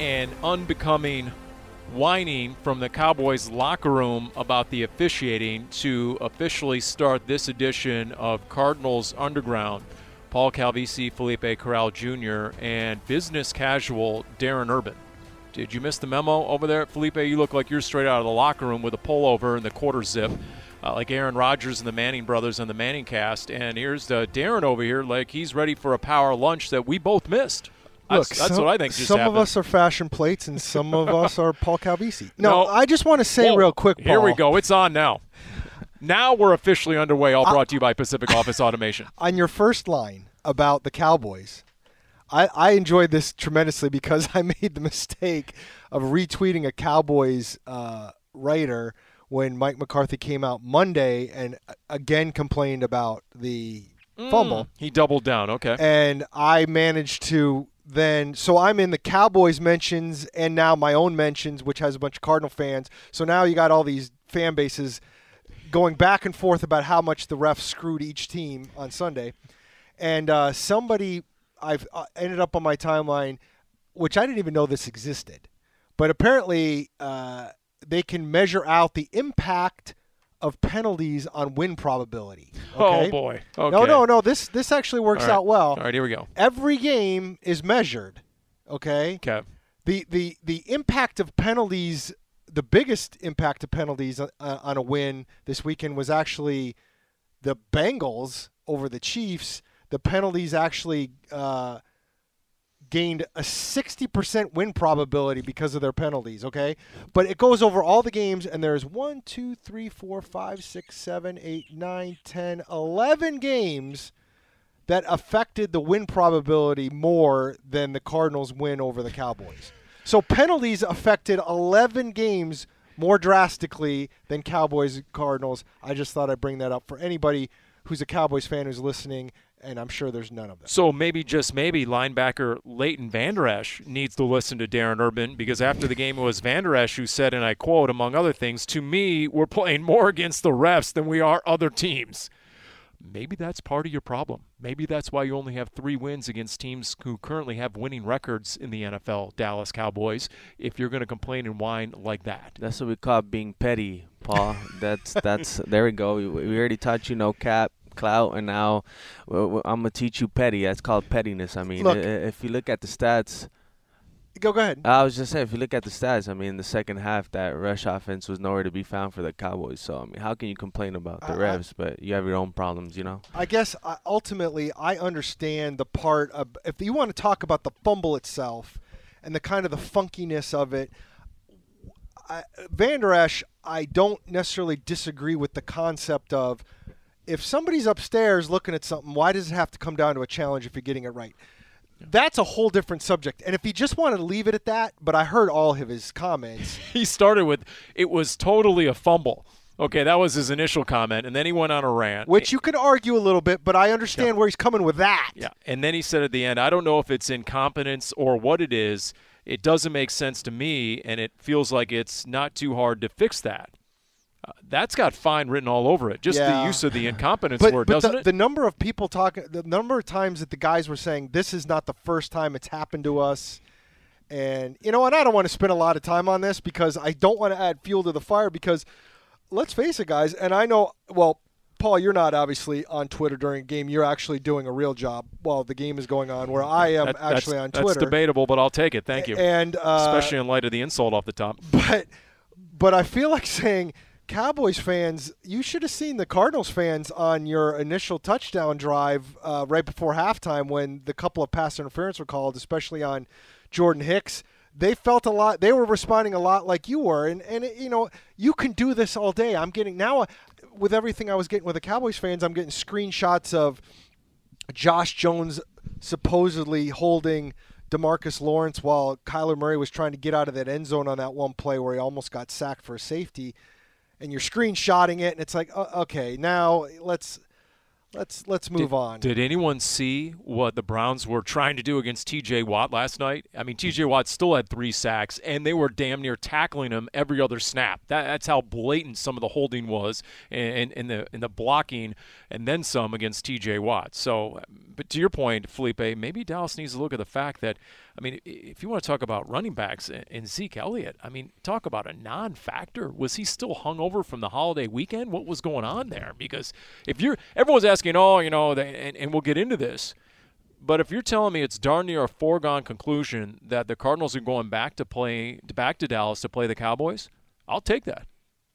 and unbecoming whining from the Cowboys locker room about the officiating to officially start this edition of Cardinals Underground. Paul Calvisi, Felipe Corral Jr., and business casual Darren Urban. Did you miss the memo over there? Felipe, you look like you're straight out of the locker room with a pullover and the quarter zip, like Aaron Rodgers and the Manning brothers and the Manning cast. And here's Darren over here like he's ready for a power lunch that we both missed. Look, that's what I think just happened. Some of us are fashion plates and some of us are Paul Calvisi. No, I just want to say real quick, Paul. Here we go. It's on now. Now we're officially underway, all brought to you by Pacific Office Automation. On your first line about the Cowboys, I enjoyed this tremendously because I made the mistake of retweeting a Cowboys writer when Mike McCarthy came out Monday and again complained about the fumble. He doubled down, okay. And I managed to... So I'm in the Cowboys mentions and now my own mentions, which has a bunch of Cardinal fans. So now you got all these fan bases going back and forth about how much the refs screwed each team on Sunday. And somebody ended up on my timeline, which I didn't even know this existed. But apparently they can measure out the impact of penalties on win probability. Okay? Oh, boy. Okay. No. This actually works out well. All right, here we go. Every game is measured, okay? Okay. The impact of penalties, the biggest impact of penalties on a win this weekend was actually the Bengals over the Chiefs. The penalties actually gained a 60% win probability because of their penalties, okay? But it goes over all the games, and there's 1, 2, 3, 4, 5, 6, 7, 8, 9, 10, 11 games that affected the win probability more than the Cardinals' win over the Cowboys. So penalties affected 11 games more drastically than Cowboys and Cardinals. I just thought I'd bring that up for anybody who's a Cowboys fan who's listening. And I'm sure there's none of that. So maybe, just maybe, linebacker Leighton Vander Esch needs to listen to Darren Urban, because after the game it was Vander Esch who said, and I quote, among other things, "To me, we're playing more against the refs than we are other teams." Maybe that's part of your problem. Maybe that's why you only have 3 wins against teams who currently have winning records in the NFL, Dallas Cowboys, if you're going to complain and whine like that. That's what we call being petty, Paul. That's there we go. We already taught you no cap, clout, and now I'm gonna teach you petty. That's called pettiness. I mean, look, if you look at the stats, go ahead. I was just saying, if you look at the stats, I mean, the second half that rush offense was nowhere to be found for the Cowboys. So I mean, how can you complain about the refs? But you have your own problems, you know. I guess ultimately I understand the part of, if you want to talk about the fumble itself and the kind of the funkiness of it. Vander Esch, I don't necessarily disagree with the concept of, if somebody's upstairs looking at something, why does it have to come down to a challenge if you're getting it right? Yeah. That's a whole different subject. And if he just wanted to leave it at that, but I heard all of his comments. He started with, it was totally a fumble. Okay, that was his initial comment, and then he went on a rant. Which you could argue a little bit, but I understand where he's coming with that. Yeah, and then he said at the end, I don't know if it's incompetence or what it is. It doesn't make sense to me, and it feels like it's not too hard to fix that. That's got fine written all over it. Just the use of the incompetence word, doesn't it? The number of people talking, the number of times that the guys were saying, this is not the first time it's happened to us. And, you know what, I don't want to spend a lot of time on this because I don't want to add fuel to the fire because, let's face it, guys, and I know, well, Paul, you're not obviously on Twitter during a game. You're actually doing a real job while the game is going on, where I am actually on Twitter. That's debatable, but I'll take it. Thank you. And especially in light of the insult off the top. But I feel like saying, Cowboys fans, you should have seen the Cardinals fans on your initial touchdown drive right before halftime when the couple of pass interference were called, especially on Jordan Hicks. They felt a lot. They were responding a lot like you were. And you know, you can do this all day. I'm getting now with everything I was getting with the Cowboys fans, I'm getting screenshots of Josh Jones supposedly holding DeMarcus Lawrence while Kyler Murray was trying to get out of that end zone on that one play where he almost got sacked for a safety. And you're screenshotting it, and it's like, okay, now let's move on. Did anyone see what the Browns were trying to do against T.J. Watt last night? I mean, T.J. Watt still had 3 sacks, and they were damn near tackling him every other snap. That's how blatant some of the holding was, and the blocking, and then some against T.J. Watt. So, but to your point, Felipe, maybe Dallas needs to look at the fact that, I mean, if you want to talk about running backs and Zeke Elliott, I mean, talk about a non-factor. Was he still hungover from the holiday weekend? What was going on there? Because if you're, everyone's asking, oh, you know, and we'll get into this, but if you're telling me it's darn near a foregone conclusion that the Cardinals are going back to Dallas to play the Cowboys, I'll take that.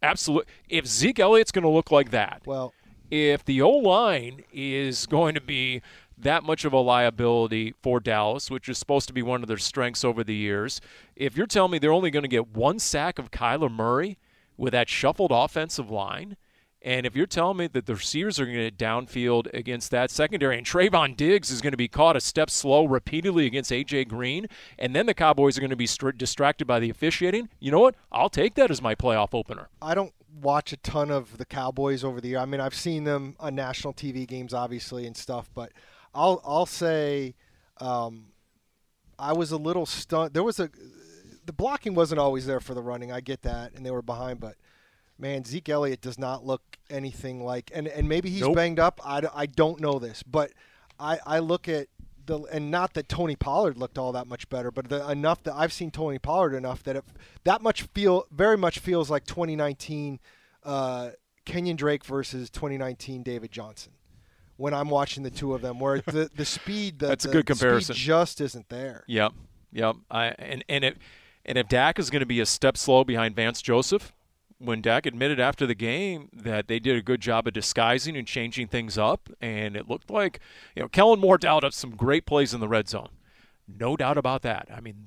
Absolutely. If Zeke Elliott's going to look like that, well, if the O-line is going to be that much of a liability for Dallas, which is supposed to be one of their strengths over the years. If you're telling me they're only going to get 1 sack of Kyler Murray with that shuffled offensive line, and if you're telling me that the receivers are going to get downfield against that secondary and Trayvon Diggs is going to be caught a step slow repeatedly against A.J. Green, and then the Cowboys are going to be distracted by the officiating, you know what? I'll take that as my playoff opener. I don't watch a ton of the Cowboys over the year. I mean, I've seen them on national TV games, obviously, and stuff, but I'll say I was a little stunned. There was the blocking wasn't always there for the running. I get that, and they were behind. But, man, Zeke Elliott does not look anything like – and maybe he's banged up. I don't know this. But I look at the – and not that Tony Pollard looked all that much better, but enough that I've seen Tony Pollard enough that very much feels like 2019 Kenyon Drake versus 2019 David Johnson. When I'm watching the two of them, where the speed, that's a good comparison, speed just isn't there. Yep. If Dak is going to be a step slow behind Vance Joseph, when Dak admitted after the game that they did a good job of disguising and changing things up, and it looked like, you know, Kellen Moore dialed up some great plays in the red zone, no doubt about that. I mean,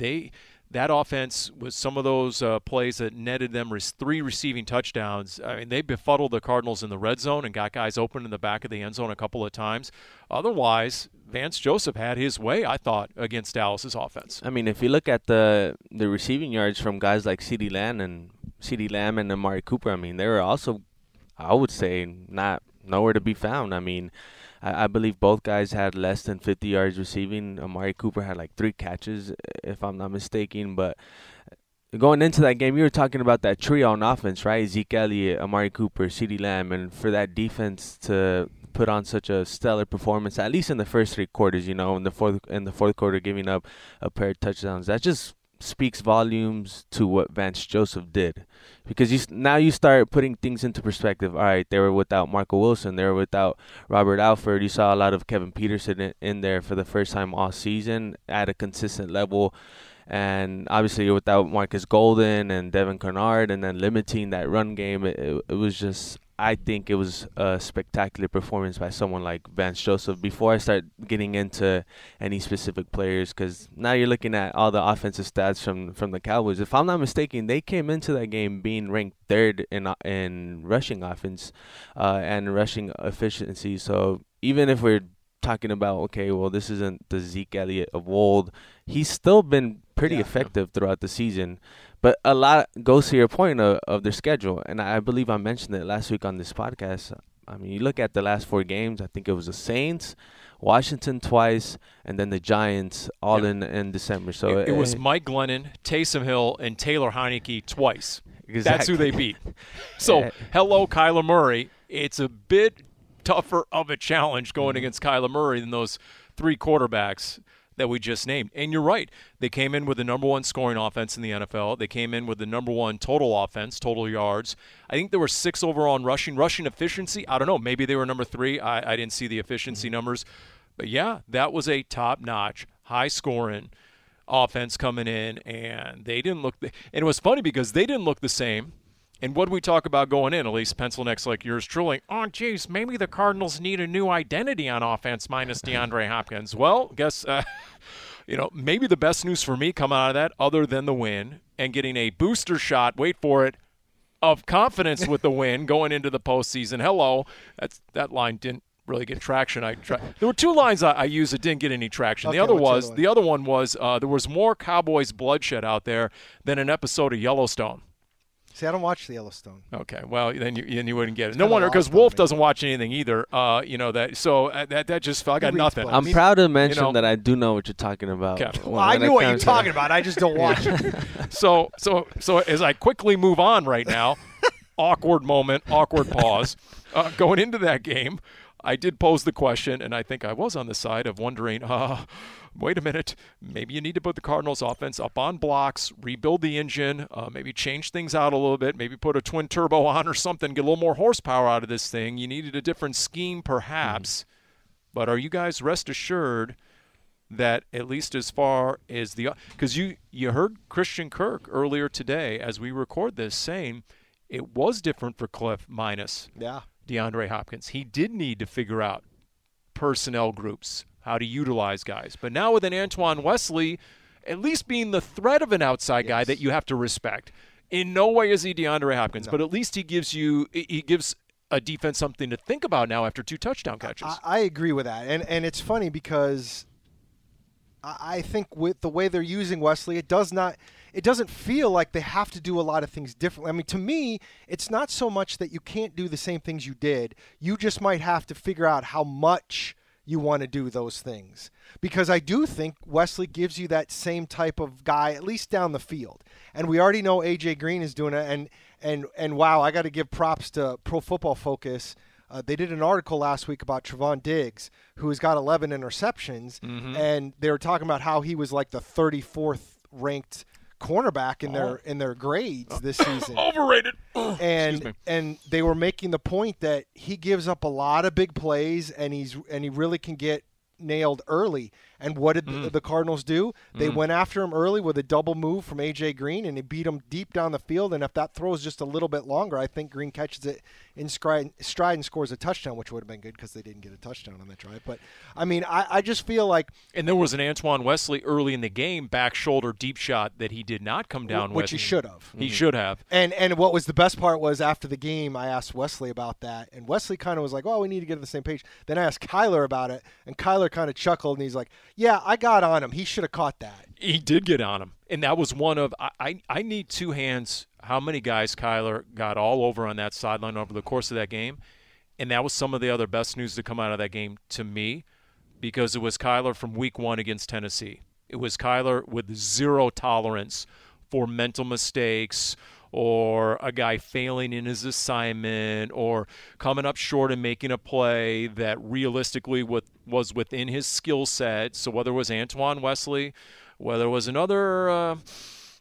that offense was some of those plays that netted them 3 receiving touchdowns. I mean, they befuddled the Cardinals in the red zone and got guys open in the back of the end zone a couple of times. Otherwise, Vance Joseph had his way, I thought, against Dallas's offense. I mean, if you look at the receiving yards from guys like CeeDee Lamb and Amari Cooper, I mean, they were also, I would say, not nowhere to be found. I mean, I believe both guys had less than 50 yards receiving. Amari Cooper had like 3 catches, if I'm not mistaken. But going into that game, you were talking about that trio on offense, right? Zeke Elliott, Amari Cooper, CeeDee Lamb. And for that defense to put on such a stellar performance, at least in the first 3 quarters, you know, in the fourth quarter giving up a pair of touchdowns, that just speaks volumes to what Vance Joseph did, because now you start putting things into perspective. All right, they were without Marco Wilson, they were without Robert Alford. You saw a lot of Kevin Peterson in there for the first time all season at a consistent level, and obviously without Marcus Golden and Devin Kennard, and then limiting that run game. It was just, I think it was a spectacular performance by someone like Vance Joseph. Before I start getting into any specific players, because now you're looking at all the offensive stats from the Cowboys. If I'm not mistaken, they came into that game being ranked 3rd in rushing offense and rushing efficiency. So even if we're talking about, okay, well, this isn't the Zeke Elliott of old, he's still been pretty effective throughout the season. But a lot goes to your point of their schedule, and I believe I mentioned it last week on this podcast. I mean, you look at the last 4 games, I think it was the Saints, Washington twice, and then the Giants all in December. So it was Mike Glennon, Taysom Hill, and Taylor Heineke twice. Exactly. That's who they beat. So, hello, Kyler Murray. It's a bit tougher of a challenge going against Kyler Murray than those 3 quarterbacks that we just named. And you're right. They came in with the number one scoring offense in the NFL. They came in with the number one total offense, total yards. I think there were 6 overall in rushing. Rushing efficiency, I don't know. Maybe they were number 3. I didn't see the efficiency numbers. But, yeah, that was a top-notch, high-scoring offense coming in. And they didn't look and it was funny because they didn't look the same. And what we talk about going in, at least pencil necks like yours truly, oh, geez, maybe the Cardinals need a new identity on offense minus DeAndre Hopkins. Well, guess, maybe the best news for me coming out of that, other than the win and getting a booster shot, wait for it, of confidence with the win going into the postseason. Hello. That line didn't really get traction. There were 2 lines I used that didn't get any traction. Okay, the other one was there was more Cowboys bloodshed out there than an episode of Yellowstone. See, I don't watch the Yellowstone. Okay, well then you wouldn't get it. No wonder, because Wolf doesn't watch anything either. That just felt, I got nothing. I'm proud to mention that I do know what you're talking about. Okay. Well, I knew what you're talking about. I just don't watch it. So as I quickly move on right now, awkward moment, awkward pause. Going into that game, I did pose the question, and I think I was on the side of wondering. Wait a minute, maybe you need to put the Cardinals offense up on blocks, rebuild the engine, maybe change things out a little bit, maybe put a twin turbo on or something, get a little more horsepower out of this thing. You needed a different scheme perhaps. But are you guys rest assured that at least as far as the – because you heard Christian Kirk earlier today as we record this saying it was different for Cliff minus DeAndre Hopkins. He did need to figure out personnel groups, how to utilize guys. But now with an Antoine Wesley at least being the threat of an outside guy that you have to respect. In no way is he DeAndre Hopkins, but at least he gives a defense something to think about now after 2 touchdown catches. I agree with that. And it's funny because I think with the way they're using Wesley, it doesn't feel like they have to do a lot of things differently. I mean, to me, it's not so much that you can't do the same things you did. You just might have to figure out how much you want to do those things, because I do think Wesley gives you that same type of guy, at least down the field. And we already know A.J. Green is doing it. And wow, I got to give props to Pro Football Focus. They did an article last week about Trevon Diggs, who has got 11 interceptions. And they were talking about how he was like the 34th ranked cornerback in their grades this season. Overrated. And they were making the point that he gives up a lot of big plays and he really can get nailed early. And what did the Cardinals do? They went after him early with a double move from A.J. Green, and he beat him deep down the field. And if that throw is just a little bit longer, I think Green catches it in stride and scores a touchdown, which would have been good because they didn't get a touchdown on that drive. But, I mean, I just feel like – and there was an Antoine Wesley early in the game, back shoulder deep shot that he did not come down with. Which he should have. He should have. And what was the best part was after the game, I asked Wesley about that. And Wesley kind of was like, oh, we need to get on the same page. Then I asked Kyler about it, and Kyler kind of chuckled, and he's like – yeah, I got on him. He should have caught that. He did get on him. And that was one of – I need 2 hands how many guys Kyler got all over on that sideline over the course of that game. And that was some of the other best news to come out of that game to me, because it was Kyler from week 1 against Tennessee. It was Kyler with 0 tolerance for mental mistakes or a guy failing in his assignment or coming up short and making a play that realistically was within his skill set. So whether it was Antoine Wesley, whether it was another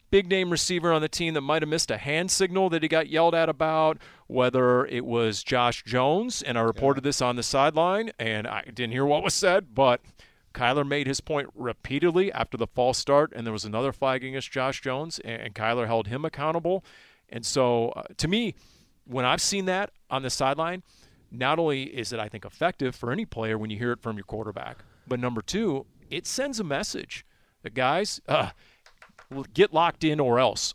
big-name receiver on the team that might have missed a hand signal that he got yelled at about, whether it was Josh Jones, and I reported this on the sideline, and I didn't hear what was said, but Kyler made his point repeatedly after the false start, and there was another flag against Josh Jones, and Kyler held him accountable. And so, to me, when I've seen that on the sideline, not only is it, I think, effective for any player when you hear it from your quarterback, but number 2, it sends a message. The guys, get locked in or else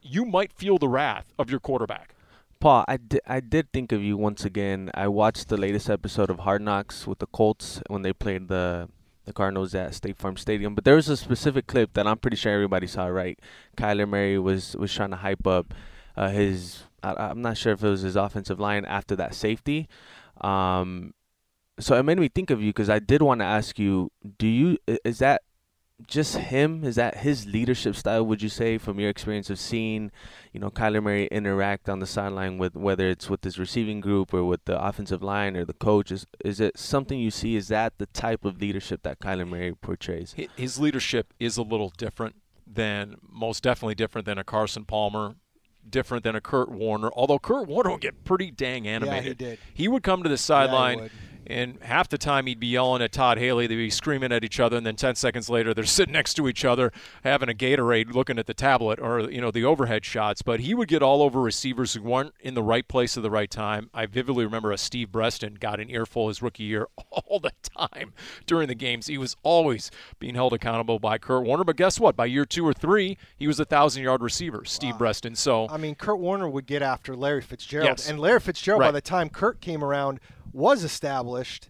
you might feel the wrath of your quarterback. Paul, I did think of you once again. I watched the latest episode of Hard Knocks with the Colts when they played the Cardinals at State Farm Stadium. But there was a specific clip that I'm pretty sure everybody saw, right? Kyler Murray was trying to hype up his – I'm not sure if it was his offensive line after that safety. So it made me think of you because I did want to ask you, is that just him? Is that his leadership style, would you say, from your experience of seeing, you know, Kyler Murray interact on the sideline with, whether it's with his receiving group or with the offensive line or the coach? Is it something you see? Is that the type of leadership that Kyler Murray portrays? His leadership is a little different than, most definitely different than a Carson Palmer, different than a Kurt Warner, although Kurt Warner would get pretty dang animated. Yeah, he did. He would come to the sideline. Yeah, and half the time he'd be yelling at Todd Haley. They'd be screaming at each other, and then 10 seconds later they're sitting next to each other having a Gatorade looking at the tablet or, you know, the overhead shots. But he would get all over receivers who weren't in the right place at the right time. I vividly remember a Steve Breston got an earful his rookie year all the time during the games. He was always being held accountable by Kurt Warner. But guess what? By year 2 or 3, he was a 1,000-yard receiver, Steve Breston. So I mean, Kurt Warner would get after Larry Fitzgerald. Yes. And Larry Fitzgerald, by the time Kurt came around, was established,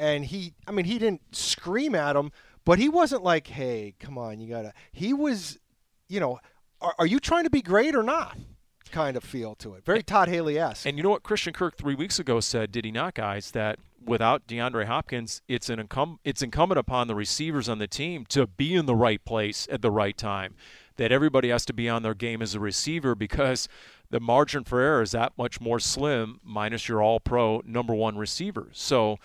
and he didn't scream at him, but he wasn't like, hey, come on, you gotta. He was, you know, are you trying to be great or not? Kind of feel to it. Very Todd Haley-esque. And you know what Christian Kirk 3 weeks ago said, did he not, guys, that without DeAndre Hopkins, it's incumbent upon the receivers on the team to be in the right place at the right time, that everybody has to be on their game as a receiver because the margin for error is that much more slim minus your all-pro number 1 receiver. So,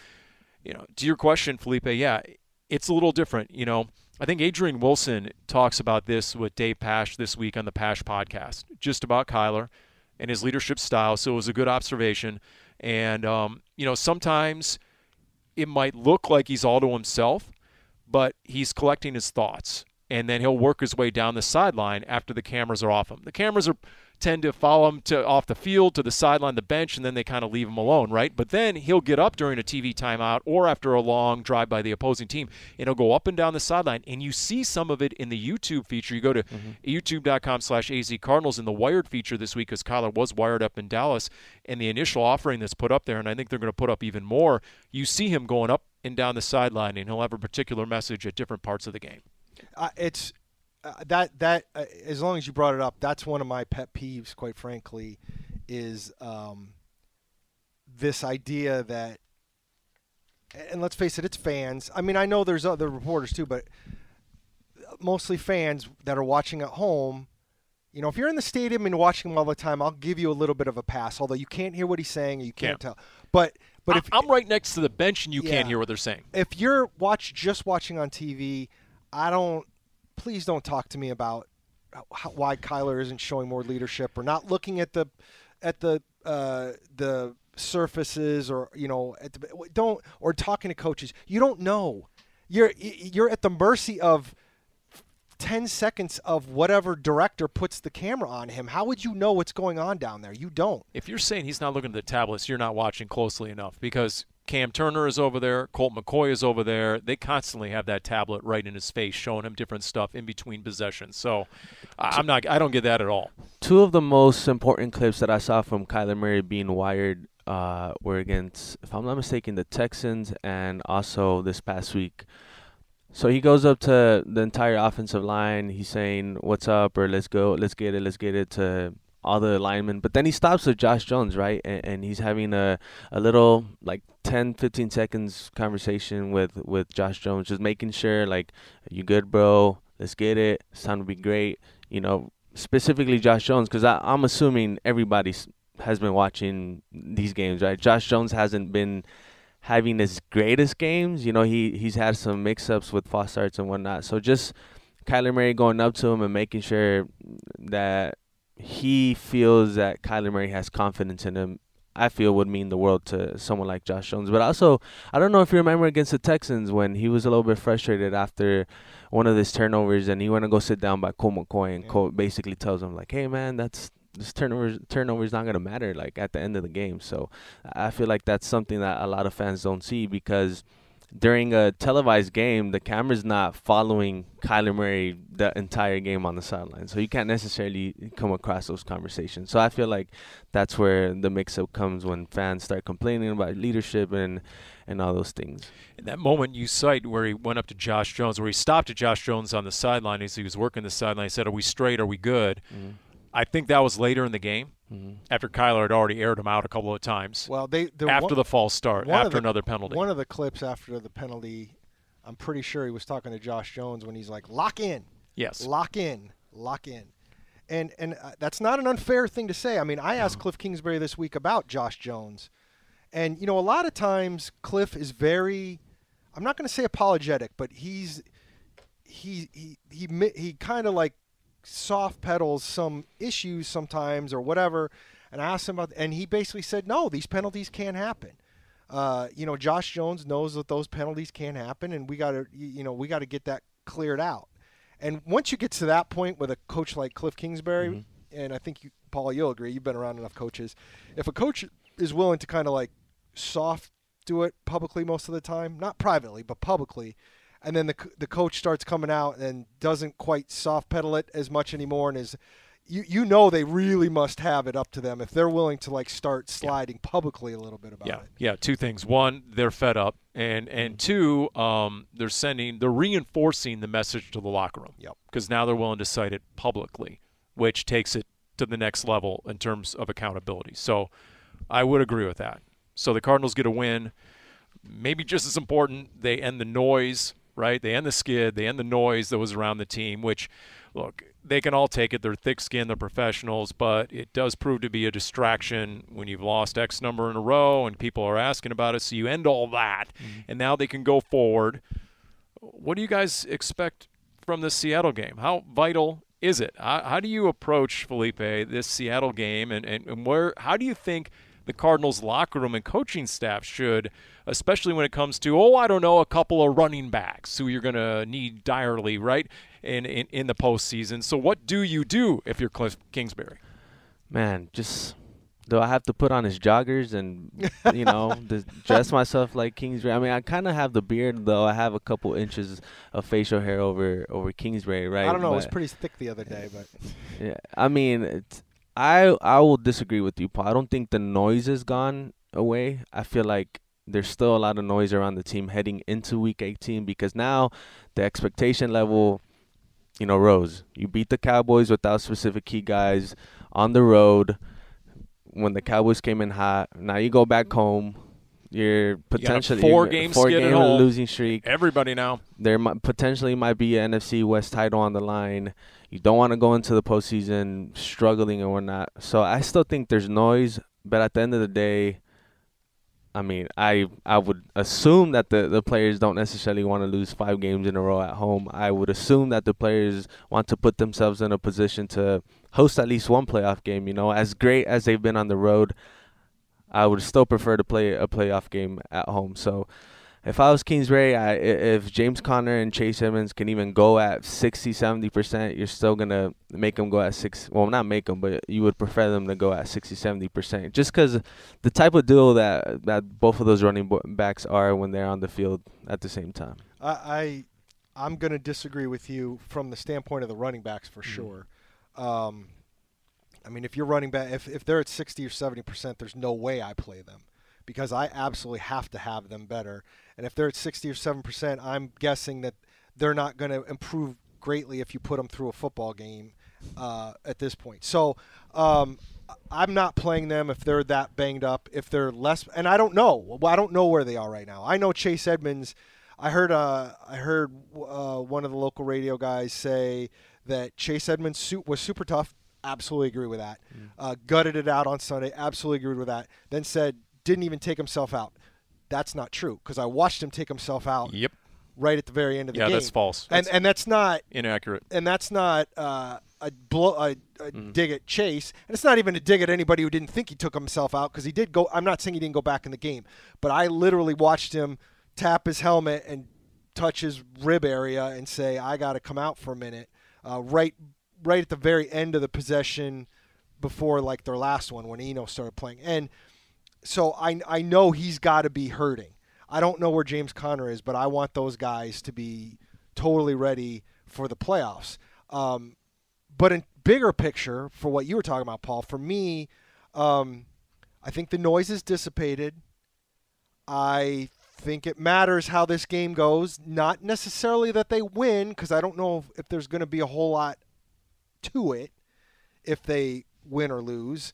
you know, to your question, Felipe, yeah, it's a little different. You know, I think Adrian Wilson talks about this with Dave Pash this week on the Pash podcast, just about Kyler and his leadership style. So it was a good observation. And, you know, sometimes it might look like he's all to himself, but he's collecting his thoughts. And then he'll work his way down the sideline after the cameras are off him. The cameras tend to follow him off the field to the sideline, the bench, and then they kind of leave him alone, right? But then he'll get up during a TV timeout or after a long drive by the opposing team, and he'll go up and down the sideline. And you see some of it in the YouTube feature. You go to youtube.com/AZ Cardinals in the Wired feature this week because Kyler was wired up in Dallas, and the initial offering that's put up there, and I think they're going to put up even more, you see him going up and down the sideline, and he'll have a particular message at different parts of the game. It's that as long as you brought it up, that's one of my pet peeves, quite frankly, is this idea that, and let's face it, it's fans. I mean, I know there's other reporters too, but mostly fans that are watching at home. You know, if you're in the stadium and watching him all the time, I'll give you a little bit of a pass, although you can't hear what he's saying, you can't tell. But if I'm right next to the bench and you can't hear what they're saying, if you're just watching on TV. Please don't talk to me about why Kyler isn't showing more leadership or not looking at the surfaces or, you know, or talking to coaches. You don't know. You're at the mercy of 10 seconds of whatever director puts the camera on him. How would you know what's going on down there? You don't. If you're saying he's not looking at the tablets, you're not watching closely enough because Cam Turner is over there. Colt McCoy is over there. They constantly have that tablet right in his face showing him different stuff in between possessions. So I don't get that at all. Two of the most important clips that I saw from Kyler Murray being wired were against, if I'm not mistaken, the Texans and also this past week. So he goes up to the entire offensive line. He's saying, what's up, or let's go, let's get it to all the linemen. But then he stops with Josh Jones, right? And he's having a little, like, 10, 15 seconds conversation with Josh Jones, just making sure, like, you good, bro? Let's get it. It's time to be great. You know, specifically Josh Jones, because I'm assuming everybody has been watching these games, right? Josh Jones hasn't been having his greatest games. You know, he's had some mix-ups with false starts and whatnot. So just Kyler Murray going up to him and making sure that he feels that Kyler Murray has confidence in him, I feel would mean the world to someone like Josh Jones. But also, I don't know if you remember against the Texans when he was a little bit frustrated after one of his turnovers and he went to go sit down by Colt McCoy, and Colt basically tells him, like, hey, man, this turnover's not going to matter, like, at the end of the game. So I feel like that's something that a lot of fans don't see because during a televised game, the camera's not following Kyler Murray the entire game on the sideline. So you can't necessarily come across those conversations. So I feel like that's where the mix-up comes when fans start complaining about leadership and all those things. In that moment you cite where he went up to Josh Jones, where he stopped at Josh Jones on the sideline as he was working the sideline, he said, are we straight? Are we good? Mm-hmm. I think that was later in the game, after Kyler had already aired him out a couple of times. Well, after the false start, after another penalty. One of the clips after the penalty, I'm pretty sure he was talking to Josh Jones when he's like, lock in. Yes. Lock in. Lock in. And that's not an unfair thing to say. I mean, I asked Cliff Kingsbury this week about Josh Jones. And, you know, a lot of times Cliff is very, I'm not going to say apologetic, but he kind of like soft pedals some issues sometimes or whatever. And I asked him about, and he basically said, no, these penalties can't happen. You know, Josh Jones knows that those penalties can't happen, and we got to get that cleared out. And once you get to that point with a coach like Cliff Kingsbury, and I think you, Paul, you'll agree, you've been around enough coaches. If a coach is willing to kind of like soft do it publicly most of the time, not privately, but publicly, and then the coach starts coming out and doesn't quite soft pedal it as much anymore, and is you know they really must have it up to them if they're willing to like start sliding publicly a little bit about it. Yeah, two things. One, they're fed up, and two, they're reinforcing the message to the locker room. Yep. Because now they're willing to cite it publicly, which takes it to the next level in terms of accountability. So I would agree with that. So the Cardinals get a win. Maybe just as important, they end the noise, right? They end the skid, they end the noise that was around the team, which, look, they can all take it. They're thick-skinned, they're professionals, but it does prove to be a distraction when you've lost X number in a row and people are asking about it, so you end all that, and now they can go forward. What do you guys expect from this Seattle game? How vital is it? How do you approach, Felipe, this Seattle game, and where? How do you think the Cardinals' locker room and coaching staff should, especially when it comes to, a couple of running backs who you're going to need direly, right, in the postseason. So what do you do if you're Cliff Kingsbury? Man, just do I have to put on his joggers and, you know, dress myself like Kingsbury? I mean, I kind of have the beard, though. I have a couple inches of facial hair over Kingsbury, right? I don't know. But it was pretty thick the other day. But yeah, I mean, it's, I will disagree with you, Paul. I don't think the noise is gone away. I feel like there's still a lot of noise around the team heading into Week 18 because now the expectation level, you know, rose. You beat the Cowboys without specific key guys on the road when the Cowboys came in hot. Now you go back home. You're potentially four-game losing streak. Everybody now. There potentially might be an NFC West title on the line. You don't want to go into the postseason struggling and whatnot. So I still think there's noise, but at the end of the day, I mean, I would assume that the players don't necessarily want to lose 5 games in a row at home. I would assume that the players want to put themselves in a position to host at least one playoff game. You know, as great as they've been on the road, I would still prefer to play a playoff game at home. So if I was Kingsbury, if James Conner and Chase Edmonds can even go at 60, 70%, you're still going to make them go at 6. Well, not make them, but you would prefer them to go at 60, 70%. Just because the type of duo that both of those running backs are when they're on the field at the same time. I'm going to disagree with you from the standpoint of the running backs for sure. I mean, if you're running back, if they're at 60 or 70%, there's no way I play them because I absolutely have to have them better. And if they're at 60 or 7%, I'm guessing that they're not going to improve greatly if you put them through a football game at this point. So I'm not playing them if they're that banged up. If they're less, and I don't know. I don't know where they are right now. I know Chase Edmonds. I heard one of the local radio guys say that Chase Edmonds' suit was super tough. Absolutely agree with that. Gutted it out on Sunday. Absolutely agree with that. Then said, didn't even take himself out. That's not true because I watched him take himself out right at the very end of the game. Yeah, that's false. And that's not – inaccurate. And that's not a dig at Chase. And it's not even a dig at anybody who didn't think he took himself out because he did go – I'm not saying he didn't go back in the game. But I literally watched him tap his helmet and touch his rib area and say, I got to come out for a minute right at the very end of the possession before like their last one when Eno started playing. And so I know he's got to be hurting. I don't know where James Conner is, but I want those guys to be totally ready for the playoffs. But in bigger picture, for what you were talking about, Paul, for me, I think the noise is dissipated. I think it matters how this game goes. Not necessarily that they win because I don't know if there's going to be a whole lot to it if they win or lose,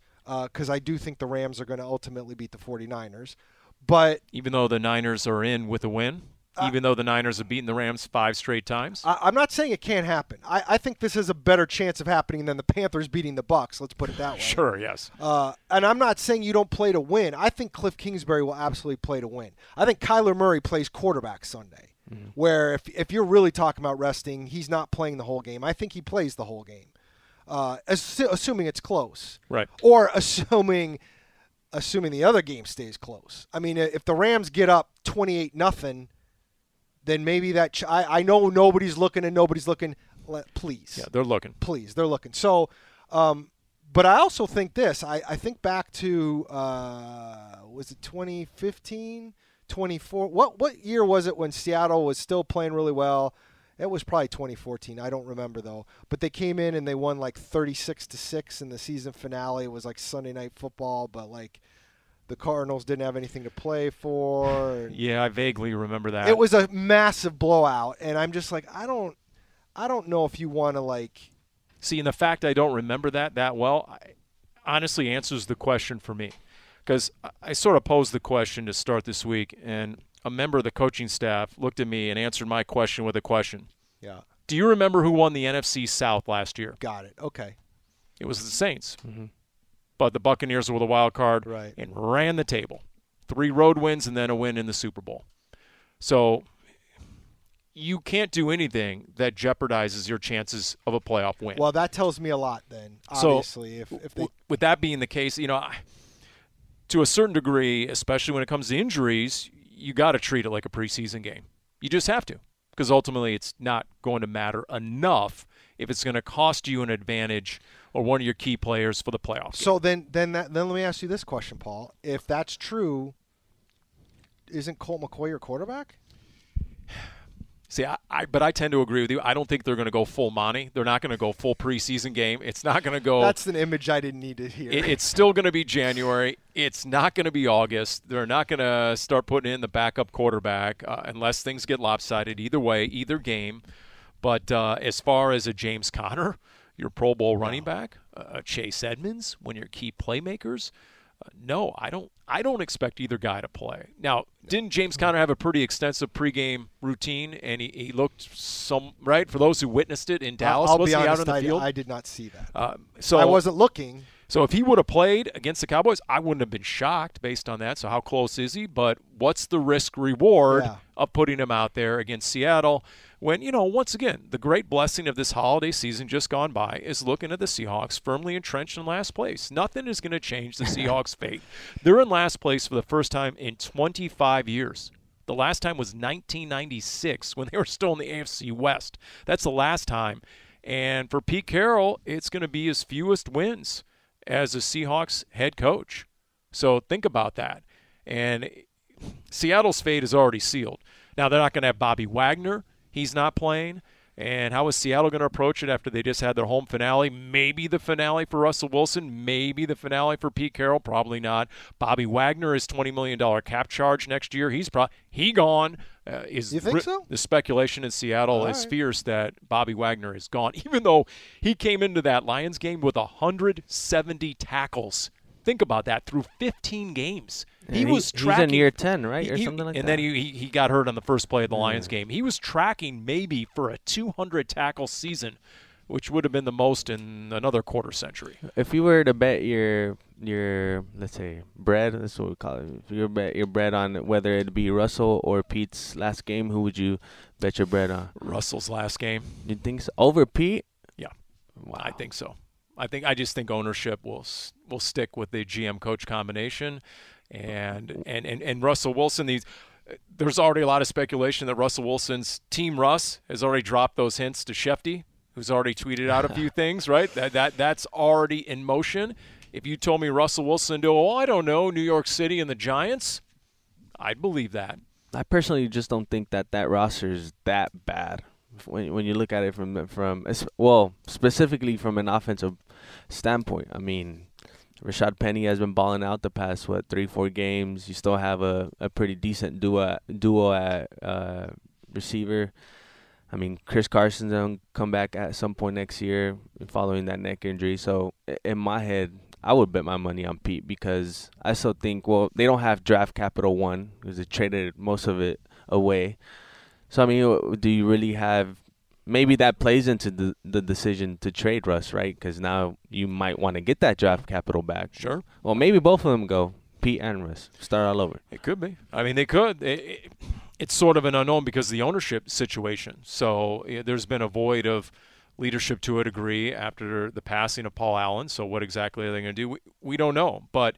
because I do think the Rams are going to ultimately beat the 49ers. But even though the Niners are in with a win? even though the Niners have beaten the Rams 5 straight times? I'm not saying it can't happen. I think this is a better chance of happening than the Panthers beating the Bucs. Let's put it that way. Sure, yes. And I'm not saying you don't play to win. I think Cliff Kingsbury will absolutely play to win. I think Kyler Murray plays quarterback Sunday, where if you're really talking about resting, he's not playing the whole game. I think he plays the whole game, assuming it's close. Right. Or assuming the other game stays close. I mean, if the Rams get up 28-0, then maybe that I know nobody's looking. Please. Yeah, they're looking. Please, they're looking. So, but I also think this. I think back to, was it 2015, 24? What year was it when Seattle was still playing really well? It was probably 2014. I don't remember, though. But they came in and they won like 36-6 in the season finale. It was like Sunday Night Football, but like the Cardinals didn't have anything to play for. Yeah, I vaguely remember that. It was a massive blowout, and I'm just like, I don't know if you want to like. See, and the fact I don't remember that well, honestly answers the question for me, because I sort of posed the question to start this week, and a member of the coaching staff looked at me and answered my question with a question. Yeah. Do you remember who won the NFC South last year? Got it. Okay. It was the Saints. Mm-hmm. But the Buccaneers were the wild card and ran the table. 3 road wins and then a win in the Super Bowl. So you can't do anything that jeopardizes your chances of a playoff win. Well, that tells me a lot then, obviously. So, if they... With that being the case, you know, to a certain degree, especially when it comes to injuries, you got to treat it like a preseason game. You just have to, because ultimately it's not going to matter enough if it's going to cost you an advantage or one of your key players for the playoffs. So then let me ask you this question, Paul. If that's true, isn't Colt McCoy your quarterback? See, I tend to agree with you. I don't think they're going to go full Monty. They're not going to go full preseason game. It's not going to go – That's an image I didn't need to hear. It's still going to be January. It's not going to be August. They're not going to start putting in the backup quarterback unless things get lopsided either way, either game. But as far as a James Conner, your Pro Bowl running back, Chase Edmonds, when your key playmakers – no, I don't expect either guy to play. Now, didn't James Conner have a pretty extensive pregame routine, and he looked for those who witnessed it in Dallas? I'll be honest, out on the field? I did not see that. So I wasn't looking. So if he would have played against the Cowboys, I wouldn't have been shocked based on that. So how close is he? But what's the risk-reward of putting him out there against Seattle when, you know, once again, the great blessing of this holiday season just gone by is looking at the Seahawks firmly entrenched in last place. Nothing is going to change the Seahawks' fate. They're in last place for the first time in 25 years. The last time was 1996 when they were still in the AFC West. That's the last time. And for Pete Carroll, it's going to be his fewest wins as a Seahawks head coach. So think about that. And Seattle's fate is already sealed. Now, they're not going to have Bobby Wagner. He's not playing. And how is Seattle going to approach it after they just had their home finale? Maybe the finale for Russell Wilson. Maybe the finale for Pete Carroll. Probably not. Bobby Wagner is $20 million cap charge next year. He's gone. You think so? The speculation in Seattle is fierce that Bobby Wagner is gone, even though he came into that Lions game with 170 tackles. Think about that, through 15 games. He was tracking. He's in year 10, right, or something like that? And then he got hurt on the first play of the Lions game. He was tracking maybe for a 200-tackle season, which would have been the most in another quarter century. If you were to bet your let's say, bread, that's what we call it. If you were to bet your bread on whether it be Russell or Pete's last game, who would you bet your bread on? Russell's last game. You think so? Over Pete? Yeah. Wow. I think so. I just think ownership will stick with the GM coach combination, and Russell Wilson. There's already a lot of speculation that Russell Wilson's team Russ has already dropped those hints to Shefty, who's already tweeted out a few things. Right, that's already in motion. If you told me Russell Wilson to, I don't know, New York City and the Giants, I'd believe that. I personally just don't think that roster is that bad. When you look at it specifically from an offensive standpoint. I mean, Rashad Penny has been balling out the past 3-4 games. You still have a pretty decent duo at receiver. I mean, Chris Carson's going to come back at some point next year following that neck injury. So in my head, I would bet my money on Pete because I still think they don't have draft capital, because they traded most of it away. So, I mean, do you really have – maybe that plays into the decision to trade Russ, right? Because now you might want to get that draft capital back. Sure. Well, maybe both of them go, Pete and Russ, start all over. It could be. I mean, they could. It's sort of an unknown because of the ownership situation. So there's been a void of leadership to a degree after the passing of Paul Allen. So what exactly are they going to do? We don't know. But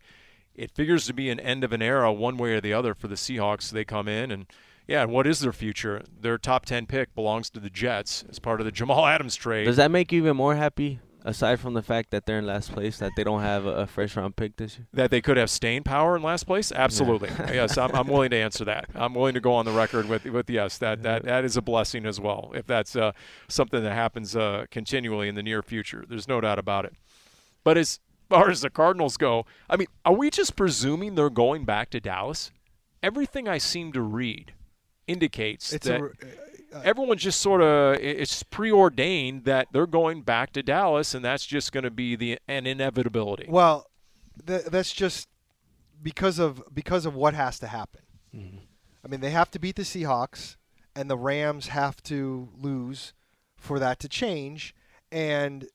it figures to be an end of an era one way or the other for the Seahawks. They come in and, yeah, what is their future? Their top 10 pick belongs to the Jets as part of the Jamal Adams trade. Does that make you even more happy? Aside from the fact that they're in last place, that they don't have a first-round pick this year? That they could have staying power in last place? Absolutely. Yeah. Yes, I'm willing to answer that. I'm willing to go on the record with yes. That is a blessing as well, if that's something that happens continually in the near future. There's no doubt about it. But as far as the Cardinals go, I mean, are we just presuming they're going back to Dallas? Everything I seem to read indicates everyone's just sort of – it's preordained that they're going back to Dallas, and that's just going to be an inevitability. Well, that's just because of what has to happen. Mm-hmm. I mean, they have to beat the Seahawks, and the Rams have to lose for that to change. And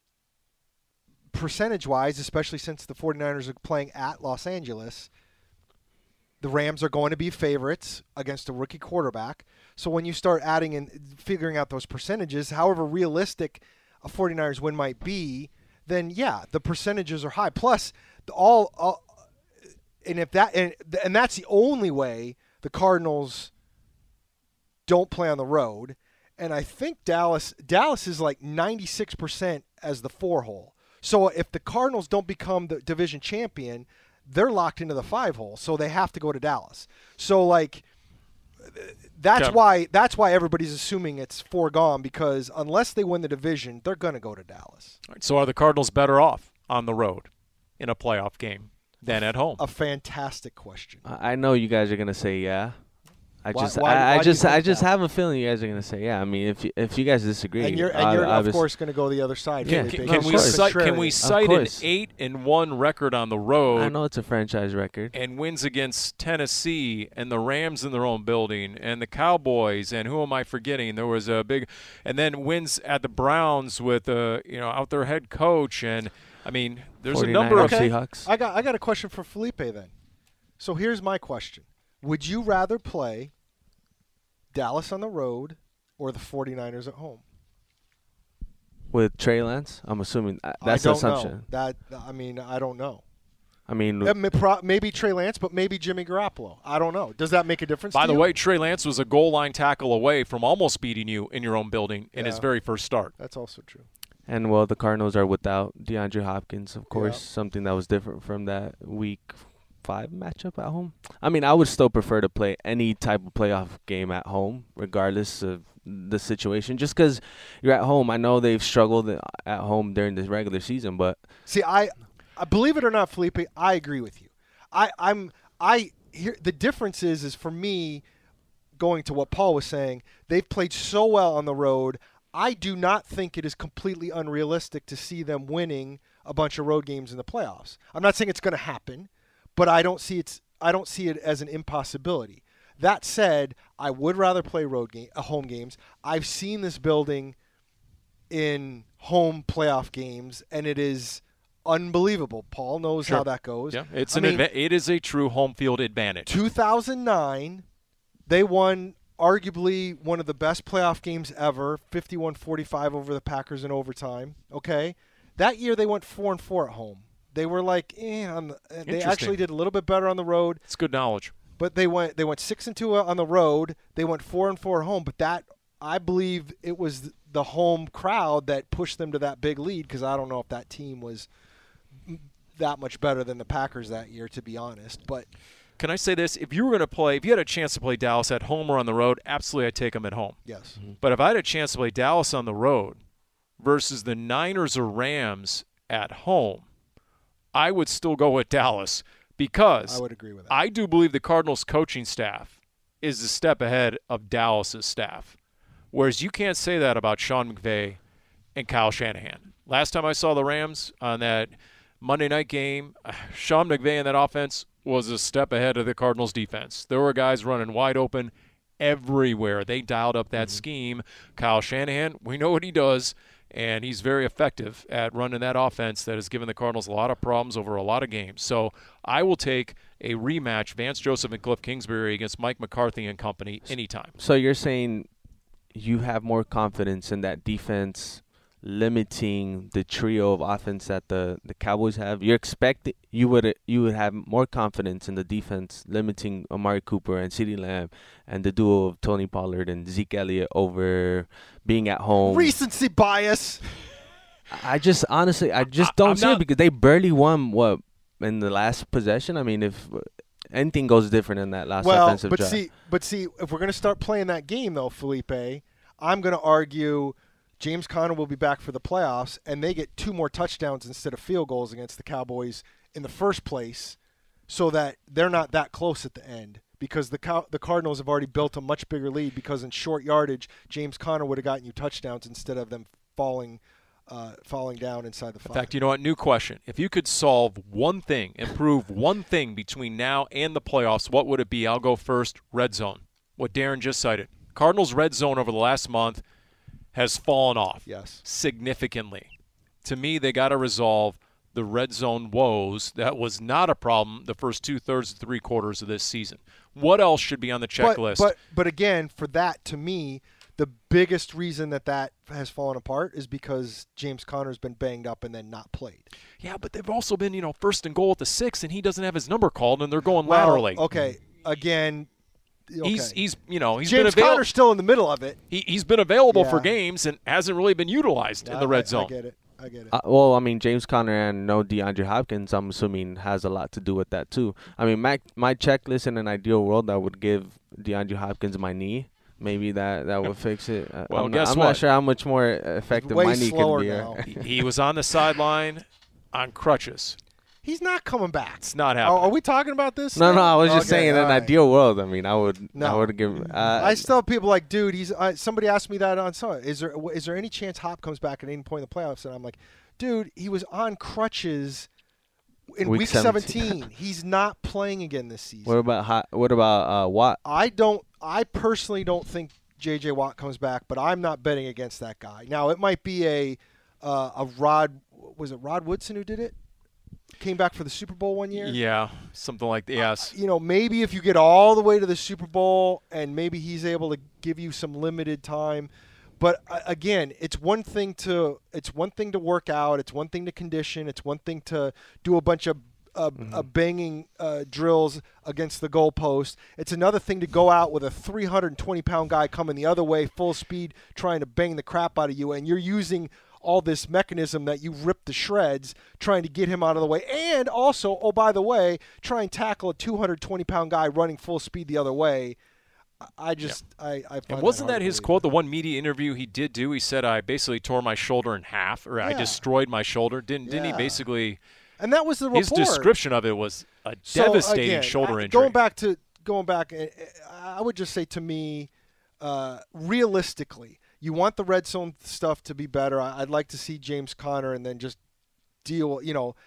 percentage-wise, especially since the 49ers are playing at Los Angeles, the Rams are going to be favorites against a rookie quarterback. So when you start adding and figuring out those percentages, however realistic a 49ers win might be, then yeah, the percentages are high. Plus, and that's the only way the Cardinals don't play on the road. And I think Dallas is like 96% as the 4 hole. So if the Cardinals don't become the division champion, they're locked into the 5 hole. So they have to go to Dallas. So like. That's why everybody's assuming it's foregone, because unless they win the division, they're going to go to Dallas. All right, so are the Cardinals better off on the road in a playoff game than at home? A fantastic question. I know you guys are going to say yeah. I just have a feeling you guys are going to say yeah. I mean, if you guys disagree, and you're of course going to go the other side. Yeah. Can we cite an 8-1 record on the road? I know it's a franchise record. And wins against Tennessee and the Rams in their own building and the Cowboys and who am I forgetting? There was a big, and then wins at the Browns with out their head coach, and I mean there's a number of Seahawks. I got a question for Felipe then. So here's my question. Would you rather play Dallas on the road or the 49ers at home? With Trey Lance? I'm assuming that's an assumption. Know. I don't know. I mean, maybe Trey Lance, but maybe Jimmy Garoppolo. I don't know. Does that make a difference? By the way, Trey Lance was a goal line tackle away from almost beating you in your own building in his very first start. That's also true. And, well, the Cardinals are without DeAndre Hopkins, of course, something that was different from that week 5 matchup at home. I mean, I would still prefer to play any type of playoff game at home, regardless of the situation. Just because you're at home, I know they've struggled at home during this regular season, but see, I believe it or not, Felipe, I agree with you. The difference is for me, going to what Paul was saying, they've played so well on the road. I do not think it is completely unrealistic to see them winning a bunch of road games in the playoffs. I'm not saying it's going to happen. But I don't see it as an impossibility. That said, I would rather play home games. I've seen this building in home playoff games, and it is unbelievable. Paul knows how that goes. Yeah, it is a true home field advantage. 2009, they won arguably one of the best playoff games ever, 51-45 over the Packers in overtime. Okay, that year they went 4-4 at home. They were like, they actually did a little bit better on the road. It's good knowledge. But they went 6-2 on the road. They went 4-4 at home. But that, I believe, it was the home crowd that pushed them to that big lead, because I don't know if that team was that much better than the Packers that year, to be honest. But can I say this? If you had a chance to play Dallas at home or on the road, absolutely, I'd take them at home. Yes. Mm-hmm. But if I had a chance to play Dallas on the road versus the Niners or Rams at home, I would still go with Dallas, because I would agree with that. I do believe the Cardinals coaching staff is a step ahead of Dallas's staff, whereas you can't say that about Sean McVay and Kyle Shanahan. Last time I saw the Rams on that Monday night game, Sean McVay and that offense was a step ahead of the Cardinals defense. There were guys running wide open everywhere. They dialed up that scheme. Kyle Shanahan, we know what he does, and he's very effective at running that offense that has given the Cardinals a lot of problems over a lot of games. So I will take a rematch, Vance Joseph and Cliff Kingsbury against Mike McCarthy and company, anytime. So you're saying you have more confidence in that defense limiting the trio of offense that the Cowboys have. You're expecting you would have more confidence in the defense limiting Amari Cooper and CeeDee Lamb and the duo of Tony Pollard and Zeke Elliott over being at home. Recency bias. I just don't see it because they barely won in the last possession. I mean, if anything goes different in that last offensive drive. But see, if we're gonna start playing that game though, Felipe, I'm gonna argue James Conner will be back for the playoffs, and they get 2 more touchdowns instead of field goals against the Cowboys in the first place so that they're not that close at the end because the Cardinals have already built a much bigger lead because in short yardage, James Conner would have gotten you touchdowns instead of them falling down inside the 5. In fact, you know what? New question. If you could solve one thing, improve one thing between now and the playoffs, what would it be? I'll go first. Red zone. What Darren just cited. Cardinals red zone over the last month has fallen off significantly. To me, they got to resolve the red zone woes. That was not a problem the first 2/3 to 3/4 of this season. What else should be on the checklist? But again, for that, to me, the biggest reason that has fallen apart is because James Conner's been banged up and then not played. Yeah, but they've also been, first and goal at the 6, and he doesn't have his number called, and they're going laterally. Okay, again, He's James Conner's still in the middle of it. He's been available for games and hasn't really been utilized in the red zone. I get it. James Conner and DeAndre Hopkins, I'm assuming, has a lot to do with that too. I mean, my checklist in an ideal world, I would give DeAndre Hopkins my knee. Maybe that would fix it. Well, I'm not sure how much more effective my knee can be. Now. He was on the sideline on crutches. He's not coming back. It's not happening. Are we talking about this? No, I was just saying in an ideal world. I mean, I would give. I still have people like, dude, he's. Somebody asked me that on Sunday. Is there any chance Hop comes back at any point in the playoffs? And I'm like, dude, he was on crutches in week 17. He's not playing again this season. What about Watt? I personally don't think J.J. Watt comes back, but I'm not betting against that guy. Now it might be a Rod. Was it Rod Woodson who did it? Came back for the Super Bowl one year? Yeah, something like that, yes. Maybe if you get all the way to the Super Bowl and maybe he's able to give you some limited time. But, again, it's one thing to work out. It's one thing to condition. It's one thing to do a bunch of banging drills against the goalpost. It's another thing to go out with a 320-pound guy coming the other way, full speed, trying to bang the crap out of you, and you're using – all this mechanism that you rip the shreds trying to get him out of the way. And also, oh, by the way, try and tackle a 220-pound guy running full speed the other way. And wasn't that his quote, the one media interview he did do? He said, I basically tore my shoulder in half, or I destroyed my shoulder. Didn't he basically? And that was the report. His description of it was a devastating shoulder injury. Going back, I would just say to me, realistically, you want the red zone stuff to be better. I'd like to see James Conner and then just deal,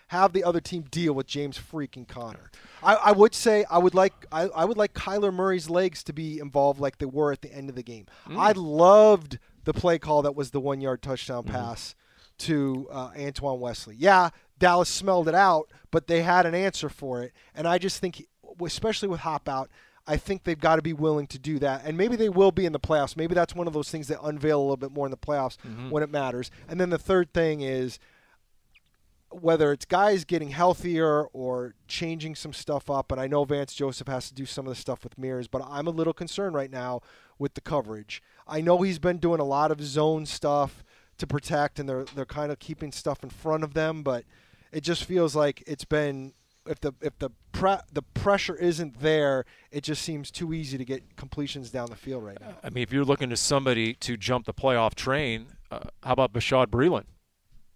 have the other team deal with James freaking Conner. I would like Kyler Murray's legs to be involved like they were at the end of the game. I loved the play call that was the 1-yard touchdown pass to Antoine Wesley. Yeah, Dallas smelled it out, but they had an answer for it. And I just think, especially with Hop out, I think they've got to be willing to do that. And maybe they will be in the playoffs. Maybe that's one of those things that unveil a little bit more in the playoffs when it matters. And then the third thing is whether it's guys getting healthier or changing some stuff up. And I know Vance Joseph has to do some of the stuff with mirrors, but I'm a little concerned right now with the coverage. I know he's been doing a lot of zone stuff to protect, and they're kind of keeping stuff in front of them. But it just feels like it's been – If the pressure isn't there, it just seems too easy to get completions down the field right now. I mean, if you're looking to somebody to jump the playoff train, how about Bashad Breeland?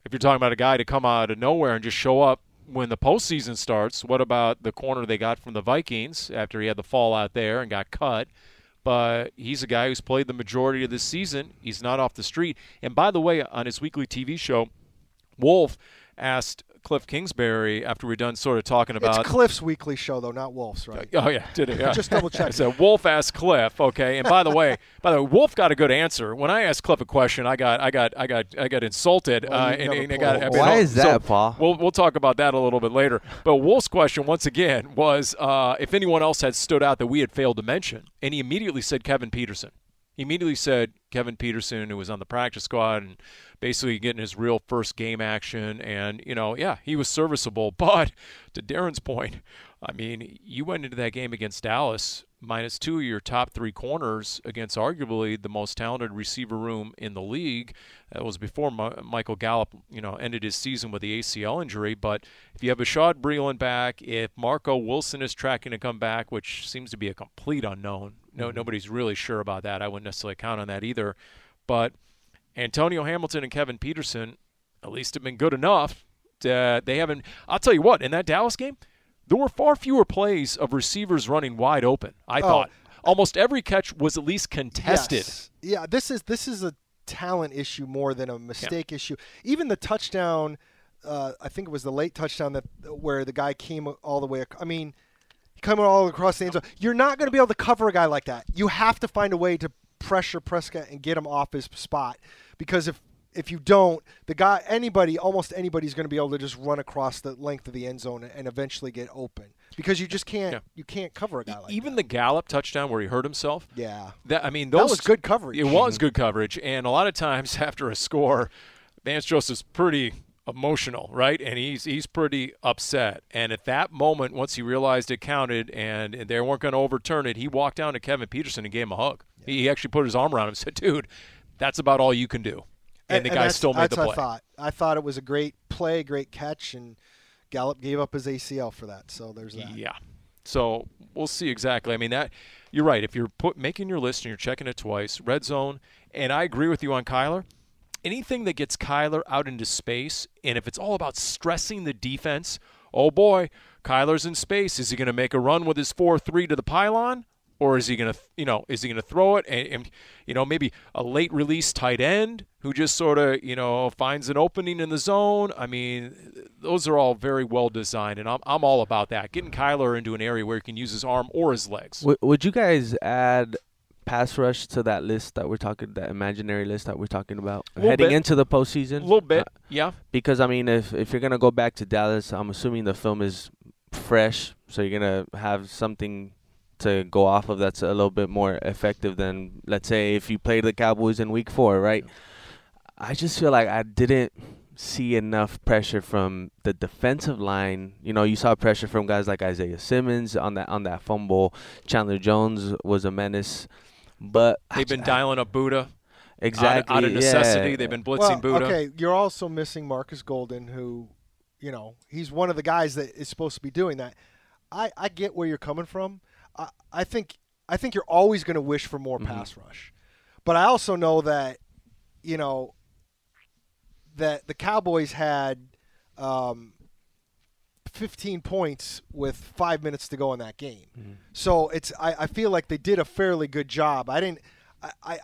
If you're talking about a guy to come out of nowhere and just show up when the postseason starts, what about the corner they got from the Vikings after he had the fallout there and got cut? But he's a guy who's played the majority of this season. He's not off the street. And by the way, on his weekly TV show, Wolf asked Cliff Kingsbury after we're done sort of talking about. It's Cliff's weekly show, though, not Wolf's, right? Oh, yeah. Did it? Yeah. Just double-check. It's a Wolf asked Cliff, okay. And by the way, Wolf got a good answer. When I asked Cliff a question, I got insulted. Well, and why is that, Paul? We'll talk about that a little bit later. But Wolf's question, once again, was if anyone else had stood out that we had failed to mention. And he immediately said Kevin Peterson. He immediately said Kevin Peterson, who was on the practice squad and basically getting his real first game action. And, you know, yeah, he was serviceable. But to Darren's point, I mean, you went into that game against Dallas -2 of your top three corners against arguably the most talented receiver room in the league. That was before Michael Gallup, you know, ended his season with the ACL injury. But if you have Rashad Breeland back, if Marco Wilson is tracking to come back, which seems to be a complete unknown. Nobody's really sure about that. I wouldn't necessarily count on that either. But Antonio Hamilton and Kevin Peterson, at least, have been good enough. They haven't. I'll tell you what. In that Dallas game, there were far fewer plays of receivers running wide open. I thought almost every catch was at least contested. Yes. Yeah, this is a talent issue more than a mistake issue. Even the touchdown, I think it was the late touchdown where the guy came all the way. I mean, coming all across the end zone. You're not going to be able to cover a guy like that. You have to find a way to pressure Prescott and get him off his spot, because if you don't, the guy, almost anybody's going to be able to just run across the length of the end zone and eventually get open, because you just can't you can't cover a guy like that. Even the Gallup touchdown where he hurt himself. Yeah. I mean, that was good coverage. It was good coverage, and a lot of times after a score, Vance Joseph's pretty emotional, right? And he's pretty upset. And at that moment, once he realized it counted and they weren't going to overturn it, he walked down to Kevin Peterson and gave him a hug. Yeah. He actually put his arm around him and said, "Dude, that's about all you can do." And the guy still made the play. I thought it was a great play, great catch, and Gallup gave up his ACL for that. So there's that. Yeah. So we'll see exactly. I mean, that you're right. If you're making your list and you're checking it twice, red zone, and I agree with you on Kyler. Anything that gets Kyler out into space, and if it's all about stressing the defense, oh boy, Kyler's in space. Is he going to make a run with his 4-3 to the pylon, or is he going to, throw it? And maybe a late release tight end who just sort of, finds an opening in the zone. I mean, those are all very well designed, and I'm all about that. Getting Kyler into an area where he can use his arm or his legs. Would you guys add pass rush to that list that we're talking, that imaginary list that we're talking about heading into the postseason? A little bit, yeah. Because, I mean, if you're going to go back to Dallas, I'm assuming the film is fresh, so you're going to have something to go off of that's a little bit more effective than, let's say, if you played the Cowboys in Week 4, right? Yeah. I just feel like I didn't see enough pressure from the defensive line. You know, you saw pressure from guys like Isaiah Simmons on that fumble. Chandler Jones was a menace. But they've been dialing up Buddha. Exactly. Out of necessity, they've been blitzing Buddha. Okay, you're also missing Marcus Golden, who, he's one of the guys that is supposed to be doing that. I get where you're coming from. I think you're always going to wish for more pass rush. But I also know that, that the Cowboys had 15 points with 5 minutes to go in that game. So I feel like they did a fairly good job. I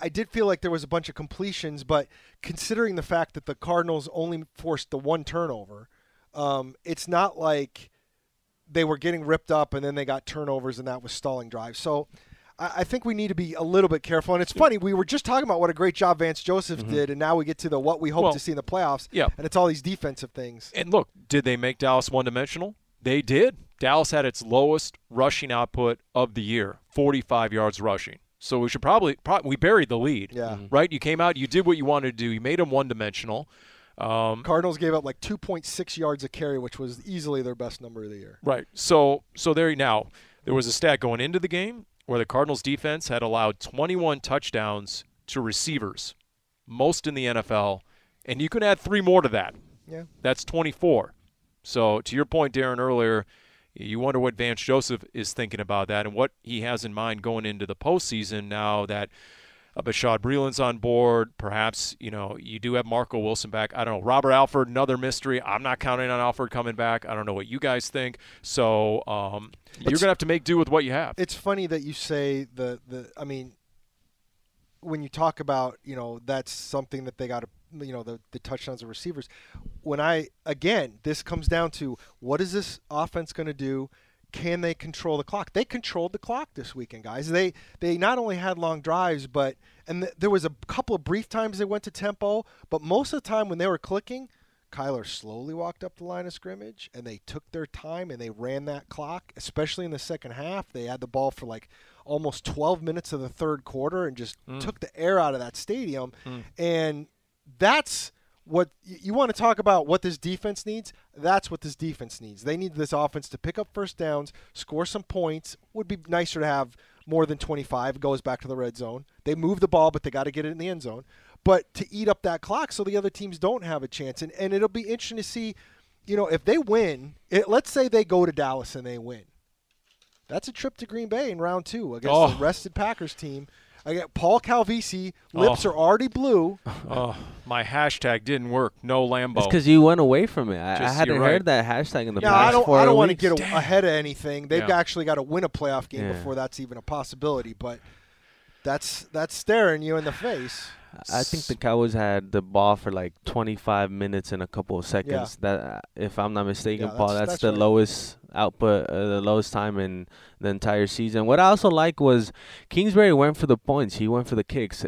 did feel like there was a bunch of completions, but considering the fact that the Cardinals only forced the one turnover, it's not like they were getting ripped up and then they got turnovers and that was stalling drives. So I think we need to be a little bit careful. And it's funny, we were just talking about what a great job Vance Joseph did, and now we get to the what we hope to see in the playoffs, and it's all these defensive things. And look, did they make Dallas one-dimensional? They did. Dallas had its lowest rushing output of the year, 45 yards rushing. So we should probably we buried the lead, right? You came out, you did what you wanted to do. You made them one-dimensional. Cardinals gave up like 2.6 yards a carry, which was easily their best number of the year. Right. So there now, there was a stat going into the game where the Cardinals defense had allowed 21 touchdowns to receivers, most in the NFL, and you can add 3 more to that. Yeah. That's 24. So to your point, Darren, earlier, you wonder what Vance Joseph is thinking about that and what he has in mind going into the postseason now that Bashad Breeland's on board. Perhaps, you do have Marco Wilson back. I don't know. Robert Alford, another mystery. I'm not counting on Alford coming back. I don't know what you guys think. So you're going to have to make do with what you have. It's funny that you say I mean, when you talk about, that's something that they got to, the touchdowns of receivers. Again, this comes down to what is this offense going to do? Can they control the clock? They controlled the clock this weekend, guys. They not only had long drives, but there was a couple of brief times they went to tempo, but most of the time when they were clicking, Kyler slowly walked up the line of scrimmage, and they took their time, and they ran that clock, especially in the second half. They had the ball for like almost 12 minutes of the third quarter and just took the air out of that stadium. And that's what you want to talk about, what this defense needs. That's what this defense needs. They need this offense to pick up first downs, score some points. Would be nicer to have more than 25. It goes back to the red zone. They move the ball, but they got to get it in the end zone. But to eat up that clock so the other teams don't have a chance. And it'll be interesting to see, you know, if they win. Let's say they go to Dallas and they win. That's a trip to Green Bay in round two against the rested Packers team. Paul Calvisi, lips are already blue. My hashtag didn't work. No Lambo. It's because you went away from it. I hadn't heard that hashtag in the past 4 weeks. I don't want to get ahead of anything. They've actually got to win a playoff game before that's even a possibility. But that's staring you in the face. I think the Cowboys had the ball for like 25 minutes and a couple of seconds. Yeah. That, if I'm not mistaken, Paul, that's the lowest output, the lowest time in the entire season. What I also like was Kingsbury went for the points. He went for the kicks.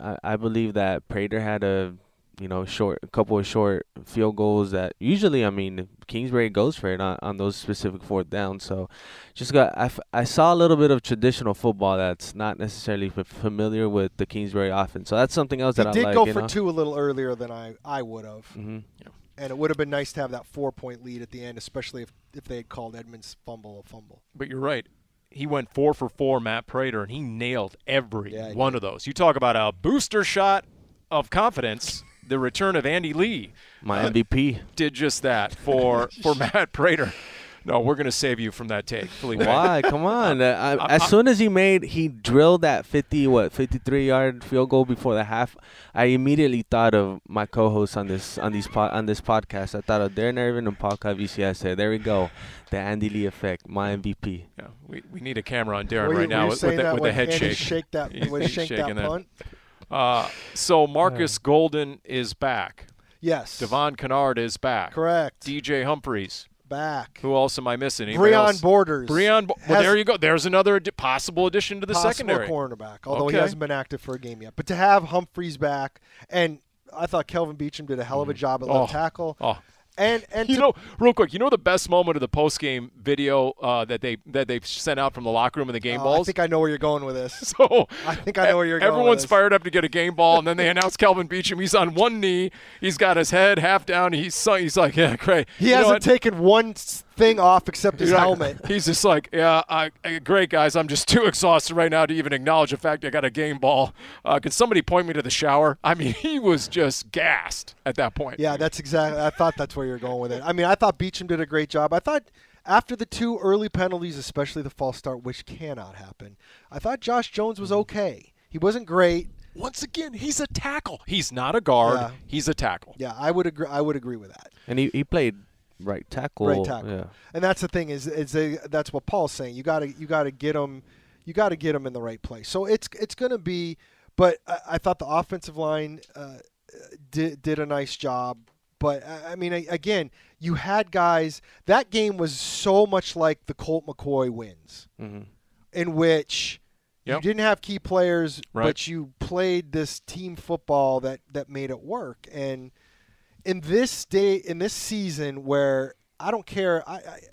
I believe that Prater had a couple of short field goals that usually, I mean, Kingsbury goes for it on those specific fourth downs. So I saw a little bit of traditional football that's not necessarily familiar with the Kingsbury offense. So that's something else that I like. He did go for two a little earlier than I would have. Mm-hmm. Yeah. And it would have been nice to have that 4-point lead at the end, especially if they had called Edmonds' fumble a fumble. But you're right. He went 4 for 4, Matt Prater, and he nailed every one of those. You talk about a booster shot of confidence. The return of Andy Lee, my MVP, did just that for Matt Prater. No, we're going to save you from that take, Felipe. Why? Come on. As soon as he drilled that 53-yard field goal before the half, I immediately thought of my co-hosts on this podcast. I thought of Darren Urban and Paul Calvisi. I said, there we go, the Andy Lee effect, my MVP. Yeah, we need a camera on Darren right now with the head Andy shake. Shake that punt. So Marcus Golden is back. Yes. Devon Kennard is back. Correct. DJ Humphreys. Back. Who else am I missing? Breon Borders. Well, there you go. There's another possible addition to the secondary. Possible cornerback, although he hasn't been active for a game yet. But to have Humphreys back, and I thought Kelvin Beachum did a hell of a job at left tackle. And real quick, the best moment of the postgame video that they sent out from the locker room in the game balls? I think I know where you're going with this. So I think I know where you're going with this. Everyone's fired up to get a game ball, and then they announce Kelvin Beachum. He's on one knee. He's got his head half down. He's like, yeah, great. He hasn't taken one thing off except his helmet. He's just like, yeah, great, guys. I'm just too exhausted right now to even acknowledge the fact I got a game ball. Could somebody point me to the shower? I mean, he was just gassed at that point. Yeah, that's exactly – I thought that's where you're going with it. I mean, I thought Beachum did a great job. I thought after the two early penalties, especially the false start, which cannot happen, I thought Josh Jones was okay. He wasn't great. Once again, he's a tackle. He's not a guard. Yeah. He's a tackle. Yeah, I would agree with that. And he played – right tackle. Yeah. And that's the thing is that's what Paul's saying. You got to get them in the right place. So it's going to be, but I thought the offensive line did a nice job. But I mean, again, you had guys. That game was so much like the Colt McCoy wins, in which you didn't have key players, but you played this team football that made it work. And in this season, where I don't care,